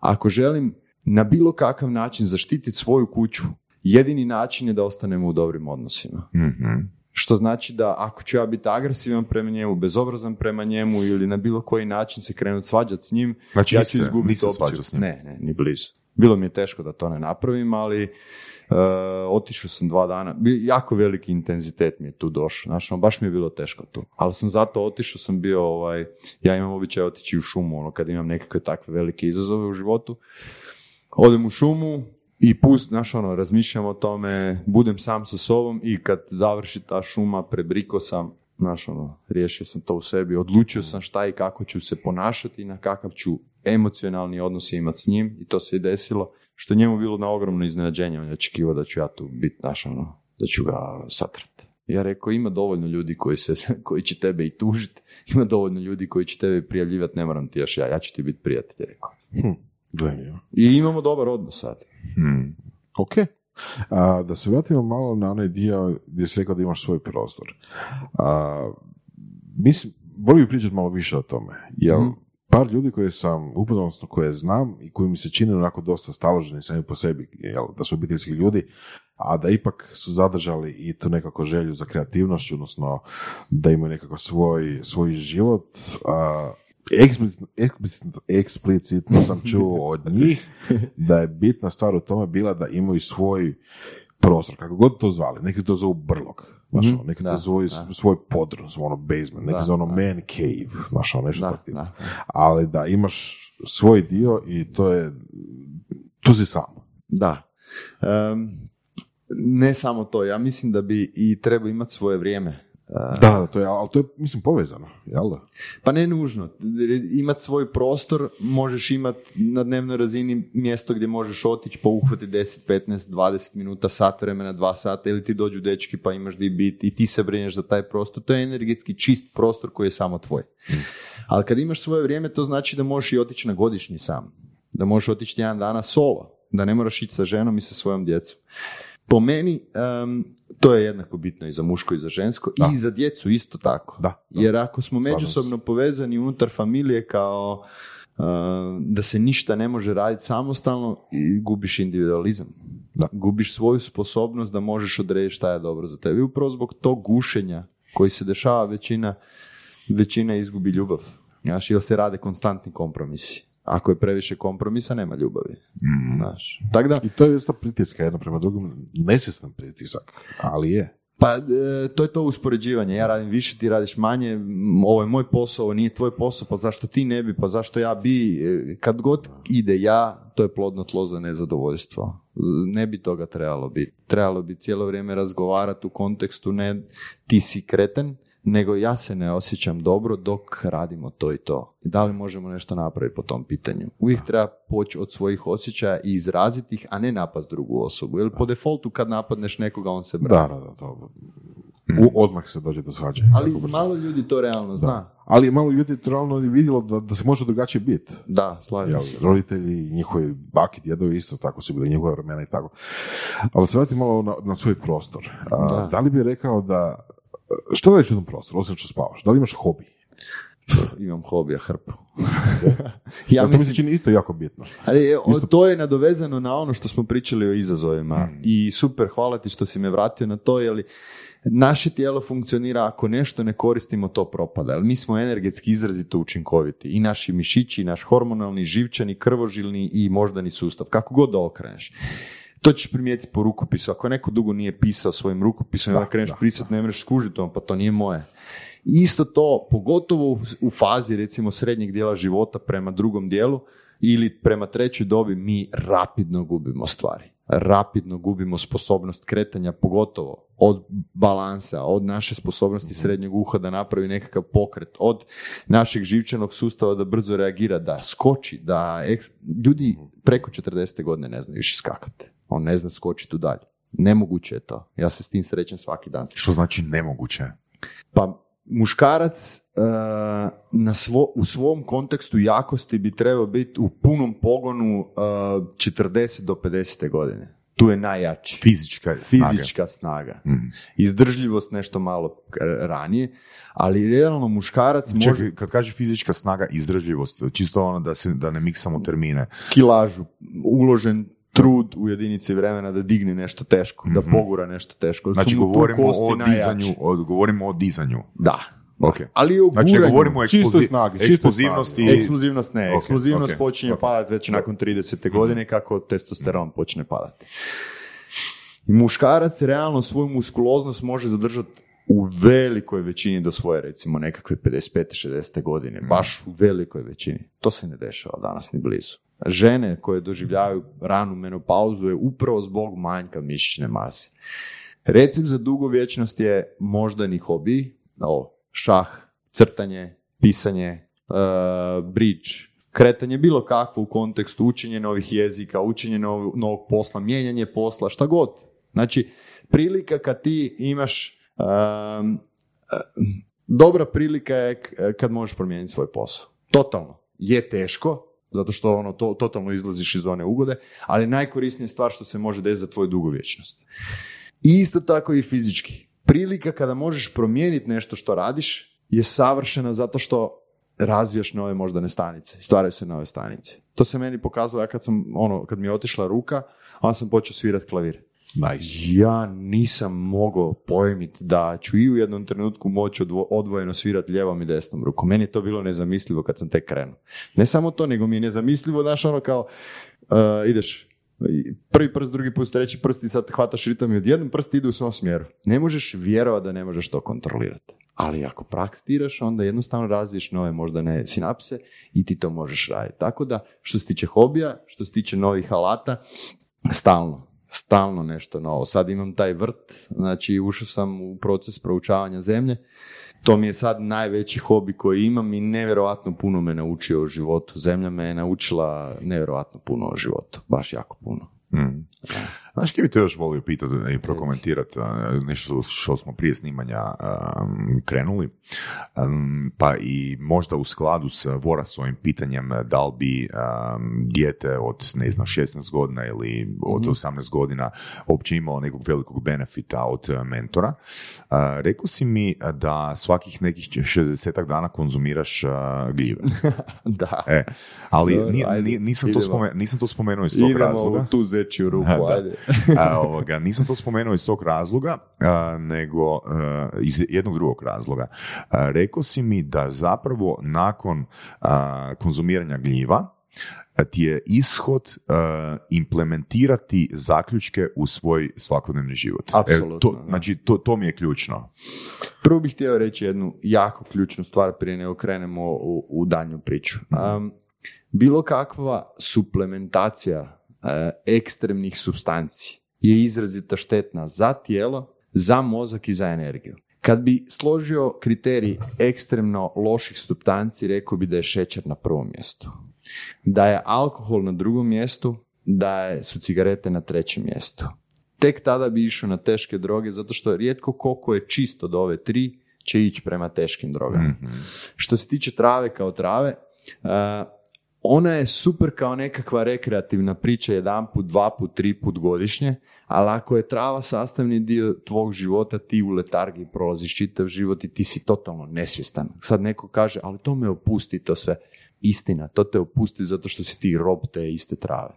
Ako želim na bilo kakav način zaštititi svoju kuću, jedini način je da ostanemo u dobrim odnosima. Mm-hmm. Što znači da ako ću ja biti agresivan prema njemu, bezobrazan prema njemu ili na bilo koji način se krenuti svađati s njim, znači, ja ću izgubiti opciju. Ne, ni blizu. Bilo mi je teško da to ne napravim, ali otišao sam 2 dana. Jako veliki intenzitet mi je tu došao. Znači, baš mi je bilo teško tu. Ali sam zato otišao, sam bio, ja imam običaj otići u šumu, kad imam nekakve takve velike izazove u životu. Odem u šumu i razmišljam o tome, budem sam sa sobom i kad završi ta šuma, prebriko sam, riješio sam to u sebi, odlučio sam šta i kako ću se ponašati i na kakav ću emocionalni odnos imati s njim i to se je desilo, što njemu bilo na ogromno iznenađenje, on je očekivao da ću ja tu biti, da ću ga satrati. Ja rekao, ima dovoljno ljudi koji će tebe i tužiti, ima dovoljno ljudi koji će tebe prijavljivati, ne moram ti još ja ću ti biti prijatelj, je rekao. I imamo dobar odnos sad. Ok. Da se vratimo malo na onaj dio gdje si rekao da imaš svoj prostor. Mislim, bolje bi pričati malo više o tome. Jer par ljudi koje sam upoznao, koje znam i koji mi se čine onako dosta staloženi sami po sebi, da su obiteljski ljudi, a da ipak su zadržali i tu nekako želju za kreativnošću, odnosno da imaju nekako svoj život. Eksplicitno sam čuo od njih da je bitna stvar u tome bila da imaju svoj prostor, kako god to zvali, neki to zovu brlog, neki to zovu svoj podrum, basement, neki zovu man cave, nešto takvim. Ali da imaš svoj dio i to je, tu si sam. Da. Ne samo to, ja mislim da bi i trebao imati svoje vrijeme. Da, to je, mislim, povezano, jel da? Pa ne nužno. Imat svoj prostor, možeš imat na dnevnoj razini mjesto gdje možeš otići, pa uhvati 10, 15, 20 minuta, sat vremena, 2 sata, ili ti dođu dečki pa imaš di biti i ti se brineš za taj prostor. To je energetski čist prostor koji je samo tvoj. Ali kad imaš svoje vrijeme, to znači da možeš i otići na godišnji sam. Da možeš otići jedan dana solo. Da ne moraš ići sa ženom i sa svojom djecom. Po meni, to je jednako bitno i za muško i za žensko, da. I za djecu isto tako. Da. Jer ako smo međusobno povezani unutar familije kao da se ništa ne može raditi samostalno, gubiš individualizam. Da. Gubiš svoju sposobnost da možeš odrediti šta je dobro za tebe. Upravo zbog tog gušenja koji se dešava većina izgubi ljubav. Znaš, jer se rade konstantni kompromisi. Ako je previše kompromisa, nema ljubavi. Znaš. Tako da, i to je isto pritiska jedno prema drugom, nesvjestan pritisak, ali je. Pa to je to uspoređivanje, ja radim više, ti radiš manje, ovo je moj posao, ovo nije tvoj posao, pa zašto ti ne bi, pa zašto ja bi, kad god ide ja, to je plodno tlo za nezadovoljstvo. Ne bi toga trebalo biti. Trebalo bi cijelo vrijeme razgovarati u kontekstu, ne ti si kreten, nego ja se ne osjećam dobro dok radimo to i to. Da li možemo nešto napraviti po tom pitanju? Uvijek treba poći od svojih osjećaja i izraziti ih, a ne napast drugu osobu. Jer po defaultu kad napadneš nekoga, on se brani. Odmah se dođe do svađaja. Ali malo ljudi to realno zna. Ali malo ljudi to realno vidjelo da se može drugačije biti. Da, slažem se. Roditelji, njihovi baki, djedovi isto tako su bili, njihove vremena i tako. Ali se vrati malo na svoj prostor. Da li bi rekao da... Što radiš u tom prostoru, osim što spavaš? Da li imaš hobi? Imam hobija, hrpu. Ja to mislim, mi se čini isto jako bitno. Ali, to je nadovezano na ono što smo pričali o izazovima. I super, hvala ti što si me vratio na to, jer naše tijelo funkcionira, ako nešto ne koristimo, to propada. Jer mi smo energetski izrazito učinkoviti. I naši mišići, i naš hormonalni, živčani, krvožilni i moždani sustav. Kako god da okreneš. To ćeš primijetiti po rukopisu. Ako neko dugo nije pisao svojim rukopisom, da kreneš prisat, ne mreš skužiti on, pa to nije moje. Isto to, pogotovo u fazi recimo srednjeg dijela života prema drugom dijelu ili prema trećoj dobi, mi rapidno gubimo stvari. Rapidno gubimo sposobnost kretanja, pogotovo od balansa, od naše sposobnosti srednjeg uha da napravi nekakav pokret, od našeg živčanog sustava da brzo reagira, da skoči, da... Ljudi preko 40. godine ne znaju više skakati. On ne zna skočiti udalje. Nemoguće je to. Ja se s tim srećem svaki dan. Što znači nemoguće? Pa muškarac u svom kontekstu jakosti bi trebao biti u punom pogonu 40 do 50. godine. Tu je najjači. Fizička snaga. Izdržljivost nešto malo ranije, ali realno muškarac može... Čekaj, kad kaže fizička snaga, izdržljivost, čisto ono da ne miksamo termine. Kilažu, uložen trud u jedinici vremena da digne nešto teško, da pogura nešto teško. Znači, govorimo o dizanju. Da. Okay. Ali o guranju, znači, govorimo o eksplozivnosti. Eksplozivnost ne. Eksplozivnost počinje padati već nakon 30. godine kako testosteron počne padati. I muškarac realno svoju muskuloznost može zadržati u velikoj većini do svoje, recimo, nekakve 55-60. godine. Baš u velikoj većini. To se ne dešava danas ni blizu. Žene koje doživljavaju ranu menopauzu je upravo zbog manjka mišićne mase. Recept za dugovječnost je moždani hobi, šah, crtanje, pisanje, bridge, kretanje bilo kakvo u kontekstu, učenje novih jezika, učenje novog posla, mijenjanje posla, šta god. Znači, prilika kad ti imaš... dobra prilika je kad možeš promijeniti svoj posao. Totalno. Je teško, zato što totalno izlaziš iz zone ugode, ali najkorisnija stvar što se može desiti za tvoju dugovječnost. I isto tako i fizički. Prilika kada možeš promijeniti nešto što radiš je savršena zato što razvijaš nove moždane stanice, stvaraju se nove stanice. To se meni pokazalo, ja kad mi je otišla ruka, onda sam počeo svirati klavir. Ja nisam mogao pojmiti da ću i u jednom trenutku moći odvojeno svirati ljevom i desnom rukom. Meni je to bilo nezamislivo kad sam tek krenuo. Ne samo to, nego mi je nezamislivo, znaš, ideš prvi prst, drugi prst, treći prst i sad hvataš ritam i odjednom prst ide u svom smjeru. Ne možeš vjerovati da ne možeš to kontrolirati. Ali ako praktiraš, onda jednostavno razviješ nove moždane sinapse i ti to možeš raditi. Tako da, što se tiče hobija, što se tiče novih alata, stalno nešto novo. Sad imam taj vrt, znači ušao sam u proces proučavanja zemlje. To mi je sad najveći hobi koji imam i nevjerojatno puno me naučio o životu. Zemlja me je naučila nevjerojatno puno o životu, baš jako puno. Znaš, kje bi te još volio pitati i prokomentirati nešto što smo prije snimanja krenuli, pa i možda u skladu s Vora s ovim pitanjem, da li bi dijete od, ne znam, 16 godina ili od 18 godina uopće imao nekog velikog benefita od mentora. Rekao si mi da svakih nekih 60 dana konzumiraš gljive. Da. Ali nisam to spomenuo iz tog razloga. Idemo tu zeći u ruku. Nisam to spomenuo iz tog razloga, nego iz jednog drugog razloga. Rekao si mi da zapravo nakon konzumiranja gljiva ti je ishod implementirati zaključke u svoj svakodnevni život. Apsolutno. Znači, to mi je ključno. Prvo bih htio reći jednu jako ključnu stvar prije nego krenemo u daljnju priču. Bilo kakva suplementacija ekstremnih supstanci je izrazito štetna za tijelo, za mozak i za energiju. Kad bi složio kriterij ekstremno loših supstanci, rekao bi da je šećer na prvom mjestu, da je alkohol na drugom mjestu, da su cigarete na trećem mjestu. Tek tada bi išao na teške droge, zato što rijetko koliko je čisto od ove tri će ići prema teškim drogama. Mm-hmm. Što se tiče trave kao trave, ona je super kao nekakva rekreativna priča jedanput, dvaput, triput godišnje, ali ako je trava sastavni dio tvog života, ti u letargiji prolaziš čitav život i ti si totalno nesvjestan. Sad neko kaže, ali to me opusti to sve. Istina, to te opusti zato što si ti rob te iste trave.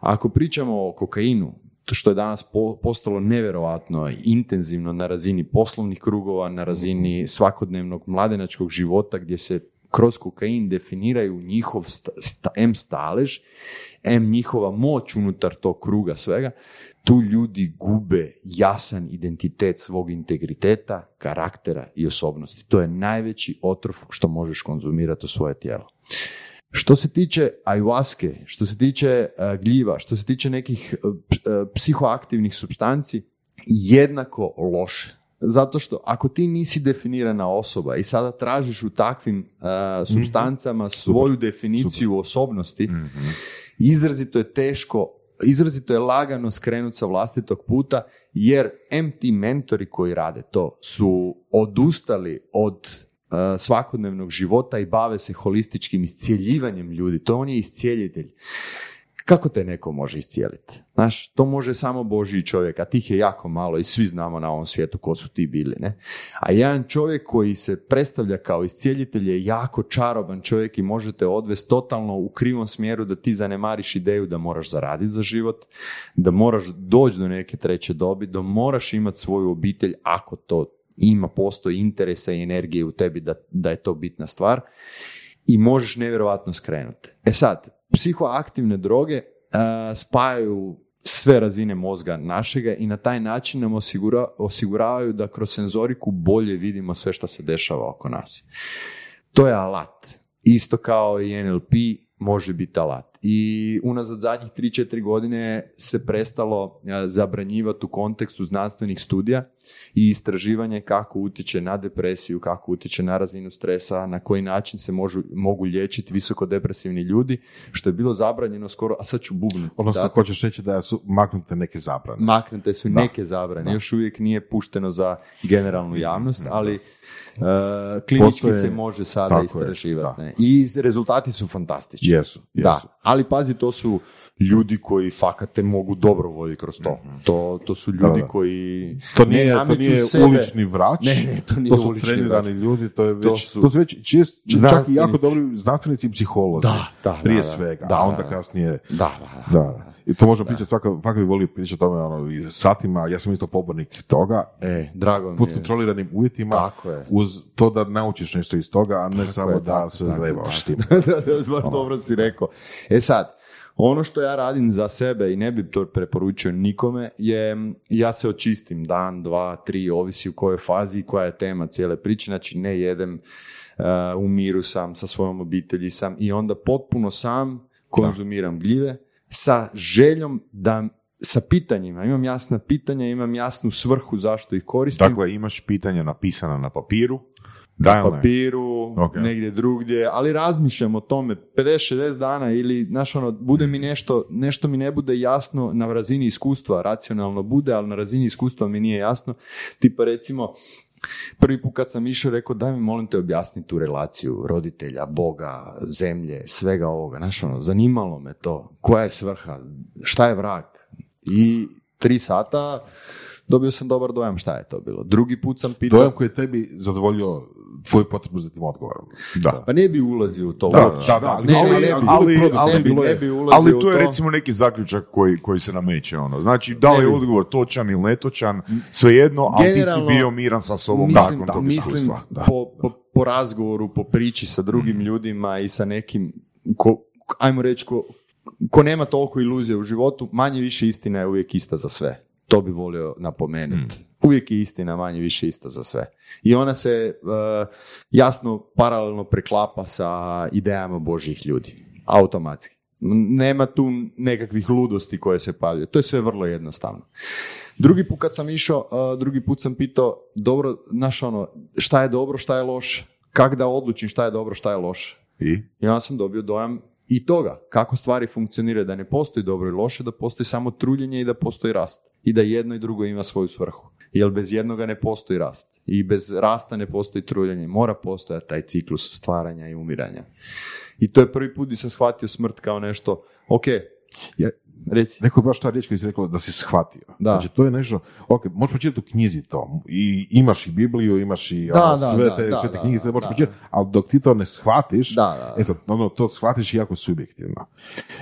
Ako pričamo o kokainu, to što je danas postalo nevjerojatno intenzivno na razini poslovnih krugova, na razini svakodnevnog mladenačkog života gdje se kroz kokain definiraju njihov stalež, njihova moć unutar tog kruga svega, tu ljudi gube jasan identitet svog integriteta, karaktera i osobnosti. To je najveći otrov što možeš konzumirati u svoje tijelo. Što se tiče ayahuaske, što se tiče gljiva, što se tiče nekih psihoaktivnih supstanci, jednako loše. Zato što ako ti nisi definirana osoba i sada tražiš u takvim supstancama svoju definiciju osobnosti, izrazito je lagano skrenuti sa vlastitog puta, jer ti mentori koji rade to su odustali od svakodnevnog života i bave se holističkim iscjeljivanjem ljudi. To on je iscjeljitelj. Kako te neko može iscijeliti? Znaš, to može samo Božji čovjek, a tih je jako malo i svi znamo na ovom svijetu ko su ti bili, ne? A jedan čovjek koji se predstavlja kao iscijelitelj je jako čaroban čovjek i možete odvesti totalno u krivom smjeru da ti zanemariš ideju da moraš zaraditi za život, da moraš doći do neke treće dobi, da moraš imati svoju obitelj ako to ima, postoji interesa i energije u tebi da je to bitna stvar i možeš nevjerojatno skrenuti. E sad, psihoaktivne droge spajaju sve razine mozga našega i na taj način nam osiguravaju da kroz senzoriku bolje vidimo sve što se dešava oko nas. To je alat. Isto kao i NLP može biti alat. I unazad zadnjih 3-4 godine se prestalo zabranjivati u kontekstu znanstvenih studija i istraživanje kako utječe na depresiju, kako utječe na razinu stresa, na koji način se mogu liječiti visoko depresivni ljudi, što je bilo zabranjeno skoro, a sad ću bubnuti. Odnosno, hoćeš reći da su maknute neke zabrane. Maknute su neke zabrane. Da. Još uvijek nije pušteno za generalnu javnost, ali klinički se može sada istraživati. I rezultati su fantastični. Jesu. Da. Ali pazi, to su ljudi koji fakat te mogu dobro voditi kroz to. To su ljudi koji... To nije ulični vrač, to su trenirani ljudi, to su već čak i jako dobri znanstvenici i psiholozi, prije svega, a onda kasnije... Da. I to možemo pričati, svako bi volio pričati o tome satima, ja sam isto pobornik toga, drago mi pod kontroliranim uvjetima, uz to da naučiš nešto iz toga, a ne tako samo je, da se zajebavaš tim. Dobro si rekao. E sad, ono što ja radim za sebe i ne bi to preporučio nikome je ja se očistim dan, dva, tri, ovisi u kojoj fazi i koja je tema cijele priče, znači ne jedem, u miru sam, sa svojom obitelji sam i onda potpuno sam konzumiram gljive, sa željom da, sa pitanjima, imam jasna pitanja, imam jasnu svrhu zašto ih koristim. Dakle, imaš pitanja napisana na papiru? Negdje drugdje, ali razmišljam o tome 50-60 dana ili, znaš, ono, bude mi nešto mi ne bude jasno na razini iskustva, racionalno bude, ali na razini iskustva mi nije jasno. Tipa recimo, prvi put kad sam išao, rekao, daj mi molim te objasni tu relaciju roditelja, Boga, zemlje, svega ovoga. Znaš, ono, zanimalo me to. Koja je svrha? Šta je vrag? I 3 sata dobio sam dobar dojam šta je to bilo. Drugi put sam pitao... Dojam koji je tebi zadovoljio tvoju potrebu za tim odgovorom. Da. Pa ne bi ulazio u to. Ali to je recimo neki zaključak koji se nameće. Ono. Znači, da li je odgovor točan ili netočan, svejedno, ali ti si bio miran sa sobom nakon tog iskustva. Po razgovoru, po priči sa drugim ljudima i sa nekim, ajmo reći, ko nema toliko iluzije u životu, manje više istina je uvijek ista za sve. To bi volio napomenuti. Uvijek je istina manje više ista za sve. I ona se jasno paralelno preklapa sa idejama Božjih ljudi. Automatski. Nema tu nekakvih ludosti koje se pavljaju. To je sve vrlo jednostavno. Drugi put kad sam išao, drugi put sam pitao, dobro, znaš ono, šta je dobro, šta je loš, kak da odlučim šta je dobro, šta je loš. I onda sam dobio dojam i toga, kako stvari funkcioniraju, da ne postoji dobro i loše, da postoji samo truljenje i da postoji rast. I da jedno i drugo ima svoju svrhu. Jer bez jednoga ne postoji rast. I bez rasta ne postoji truljenje. Mora postojati taj ciklus stvaranja i umiranja. I to je prvi put gdje sam shvatio smrt kao nešto, ok, reci. Rekao je baš ta riječ koji si rekao da si shvatio. Da. Znači, to je nešto, ok, možeš počitati u knjizi to. I imaš i Bibliju, imaš i sve te knjige, sve možeš počitati, ali dok ti to ne shvatiš, to shvatiš jako subjektivno.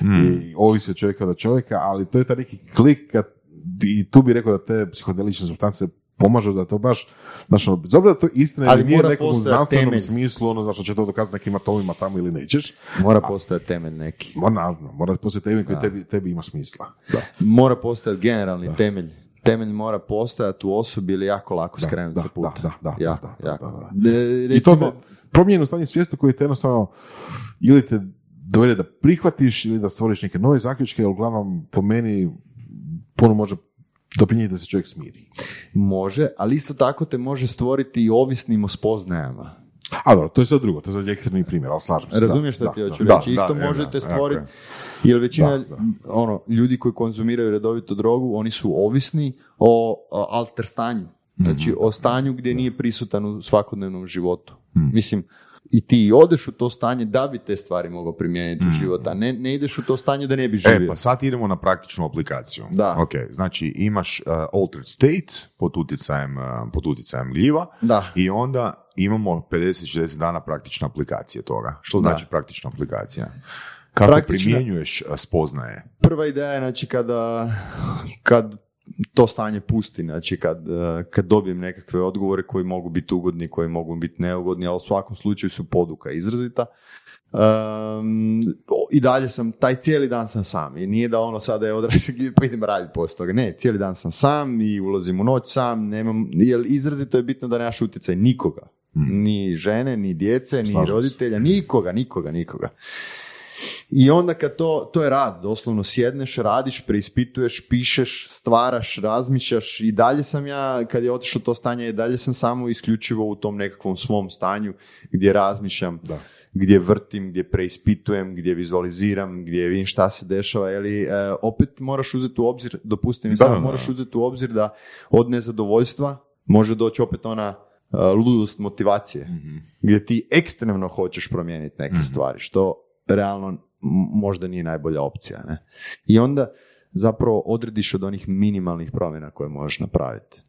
I ovisi od čovjeka do čovjeka, ali to je taj neki klik kad, i tu bih rekao da te psihodelične substance pomažu da to baš, znači, bez obzira da to istina ili nije nekom u znanstvenom smislu, ono, znači, će to dokazati nekim atomima tamo ili nećeš. Mora postojati temelj neki. Mora postojati temelj koji tebi ima smisla. Da. Mora postojati generalni temelj. Temelj mora postojati u osobi ili jako lako skrenuti se puta. I to promijenu stanje svijesti koji te jednostavno ili te dovede da prihvatiš ili da stvoriš neke nove zaključke, jer uglavnom po meni puno može doprinijeti da se čovjek smiri. Može, ali isto tako te može stvoriti i ovisnim o spoznajama. A dobro, to je sad drugo, to je sad ekstremni primjer, ali slažem se. Razumiješ što ti hoću reći? Isto možete stvoriti, jer većina ljudi koji konzumiraju redovito drogu, oni su ovisni o alter stanju. Znači, o stanju gdje nije prisutan u svakodnevnom životu. Mislim, i ti odeš u to stanje da bi te stvari mogao primijeniti u života. Ne ideš u to stanje da ne bi živio. E, pa sad idemo na praktičnu aplikaciju. Da. Okay, znači imaš altered state pod utjecajem gljiva i onda imamo 50-60 dana praktična aplikacija toga. Što znači praktična aplikacija? Kako primjenjuješ spoznaje? Prva ideja je znači kad to stanje pusti, znači kad dobijem nekakve odgovore koji mogu biti ugodni, koji mogu biti neugodni, ali u svakom slučaju su poduka izrazita. I dalje sam, taj cijeli dan sam sam i nije da ono sada je odrasli pa idem raditi poslije toga, ne, cijeli dan sam sam i ulazim u noć sam, nemam, jer izrazito je bitno da nemaš utjecaj nikoga, ni žene, ni djece, ni roditelja, nikoga. I onda kad to je rad, doslovno sjedneš, radiš, preispituješ, pišeš, stvaraš, razmišljaš i dalje sam ja, kad je otišao to stanje, dalje sam samo isključivo u tom nekakvom svom stanju gdje razmišljam, gdje vrtim, gdje preispitujem, gdje vizualiziram, gdje vidim šta se dešava, opet moraš uzeti u obzir, moraš uzeti u obzir da od nezadovoljstva može doći opet ona ludost motivacije, gdje ti ekstremno hoćeš promijeniti neke stvari, što realno možda nije najbolja opcija. Ne? I onda zapravo odrediš od onih minimalnih promjena koje možeš napraviti.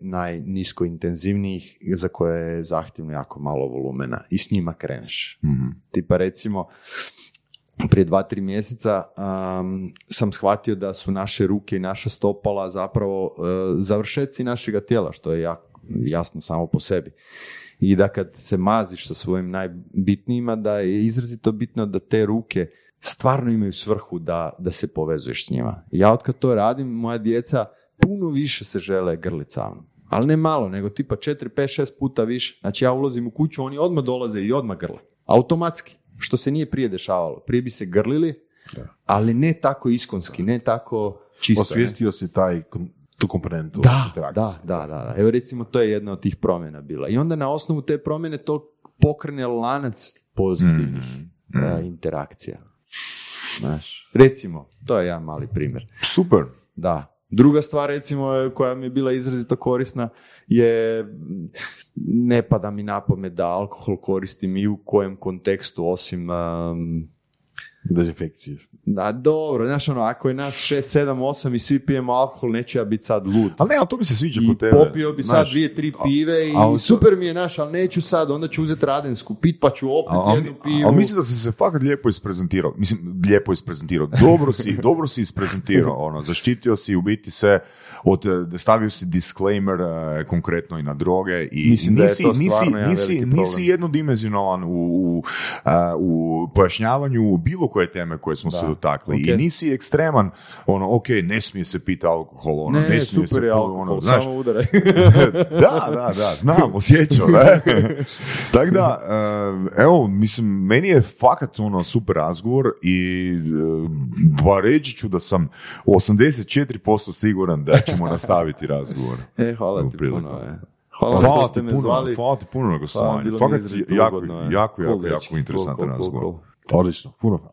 Najnisko intenzivnijih za koje je zahtjevno jako malo volumena i s njima kreneš. Mm-hmm. Tipa recimo prije 2-3 mjeseca sam shvatio da su naše ruke i naša stopala zapravo završeci našega tijela, što je jasno samo po sebi. I da kad se maziš sa svojim najbitnijima, da je izrazito bitno da te ruke stvarno imaju svrhu da se povezuješ s njima. Ja otkad to radim, moja djeca puno više se žele grlit sa mnom. Ali ne malo, nego tipa 4, 5, 6 puta više. Znači ja ulazim u kuću, oni odmah dolaze i odmah grle. Automatski, što se nije prije dešavalo. Prije bi se grlili, ali ne tako iskonski, ne tako čisto. Osvijestio si taj tu komponentu interakcije. Da. Evo recimo to je jedna od tih promjena bila. I onda na osnovu te promjene to pokrene lanac pozitivnih interakcija. Znaš, recimo, to je jedan mali primjer. Super. Da. Druga stvar recimo koja mi je bila izrazito korisna je ne pada mi na pamet da alkohol koristim i u kojem kontekstu osim dezinfekcije. Da, dobro, znaš ono, ako je nas 6, 7, 8 i svi pijemo alkohol, neću ja biti sad lud. Ali ne, ali to mi se sviđa kod tebe. I popio bi sad 2-3 pive i super mi je naš, ali neću sad, onda ću uzeti radensku pit, pa ću opet jednu pivu. Ali mislim da si se fakat lijepo isprezentirao. Mislim, lijepo isprezentirao. Dobro si isprezentirao. Ono, zaštitio si, u biti se, stavio si disclaimer konkretno i na droge. I mislim da je to stvarno jedan veliki problem. Nisi jednodimenzionalan u pojašnjavanju bilo koje teme koje smo se dotakli. Okay. I nisi ekstreman, ono, ok, ne smije se piti alkohol, ono, ne smije super se... alkohol, znaš, samo udaraj. da, znam, osjećam, ne? Tako da, evo, mislim, meni je fakat, ono, super razgovor i ba reći ću da sam 84% siguran da ćemo nastaviti razgovor. Hvala ti puno, Hvala što ste me zvali. Hvala ti puno na gostovanju. Fakat jako interesantan razgovor. Odlično, puno hvala.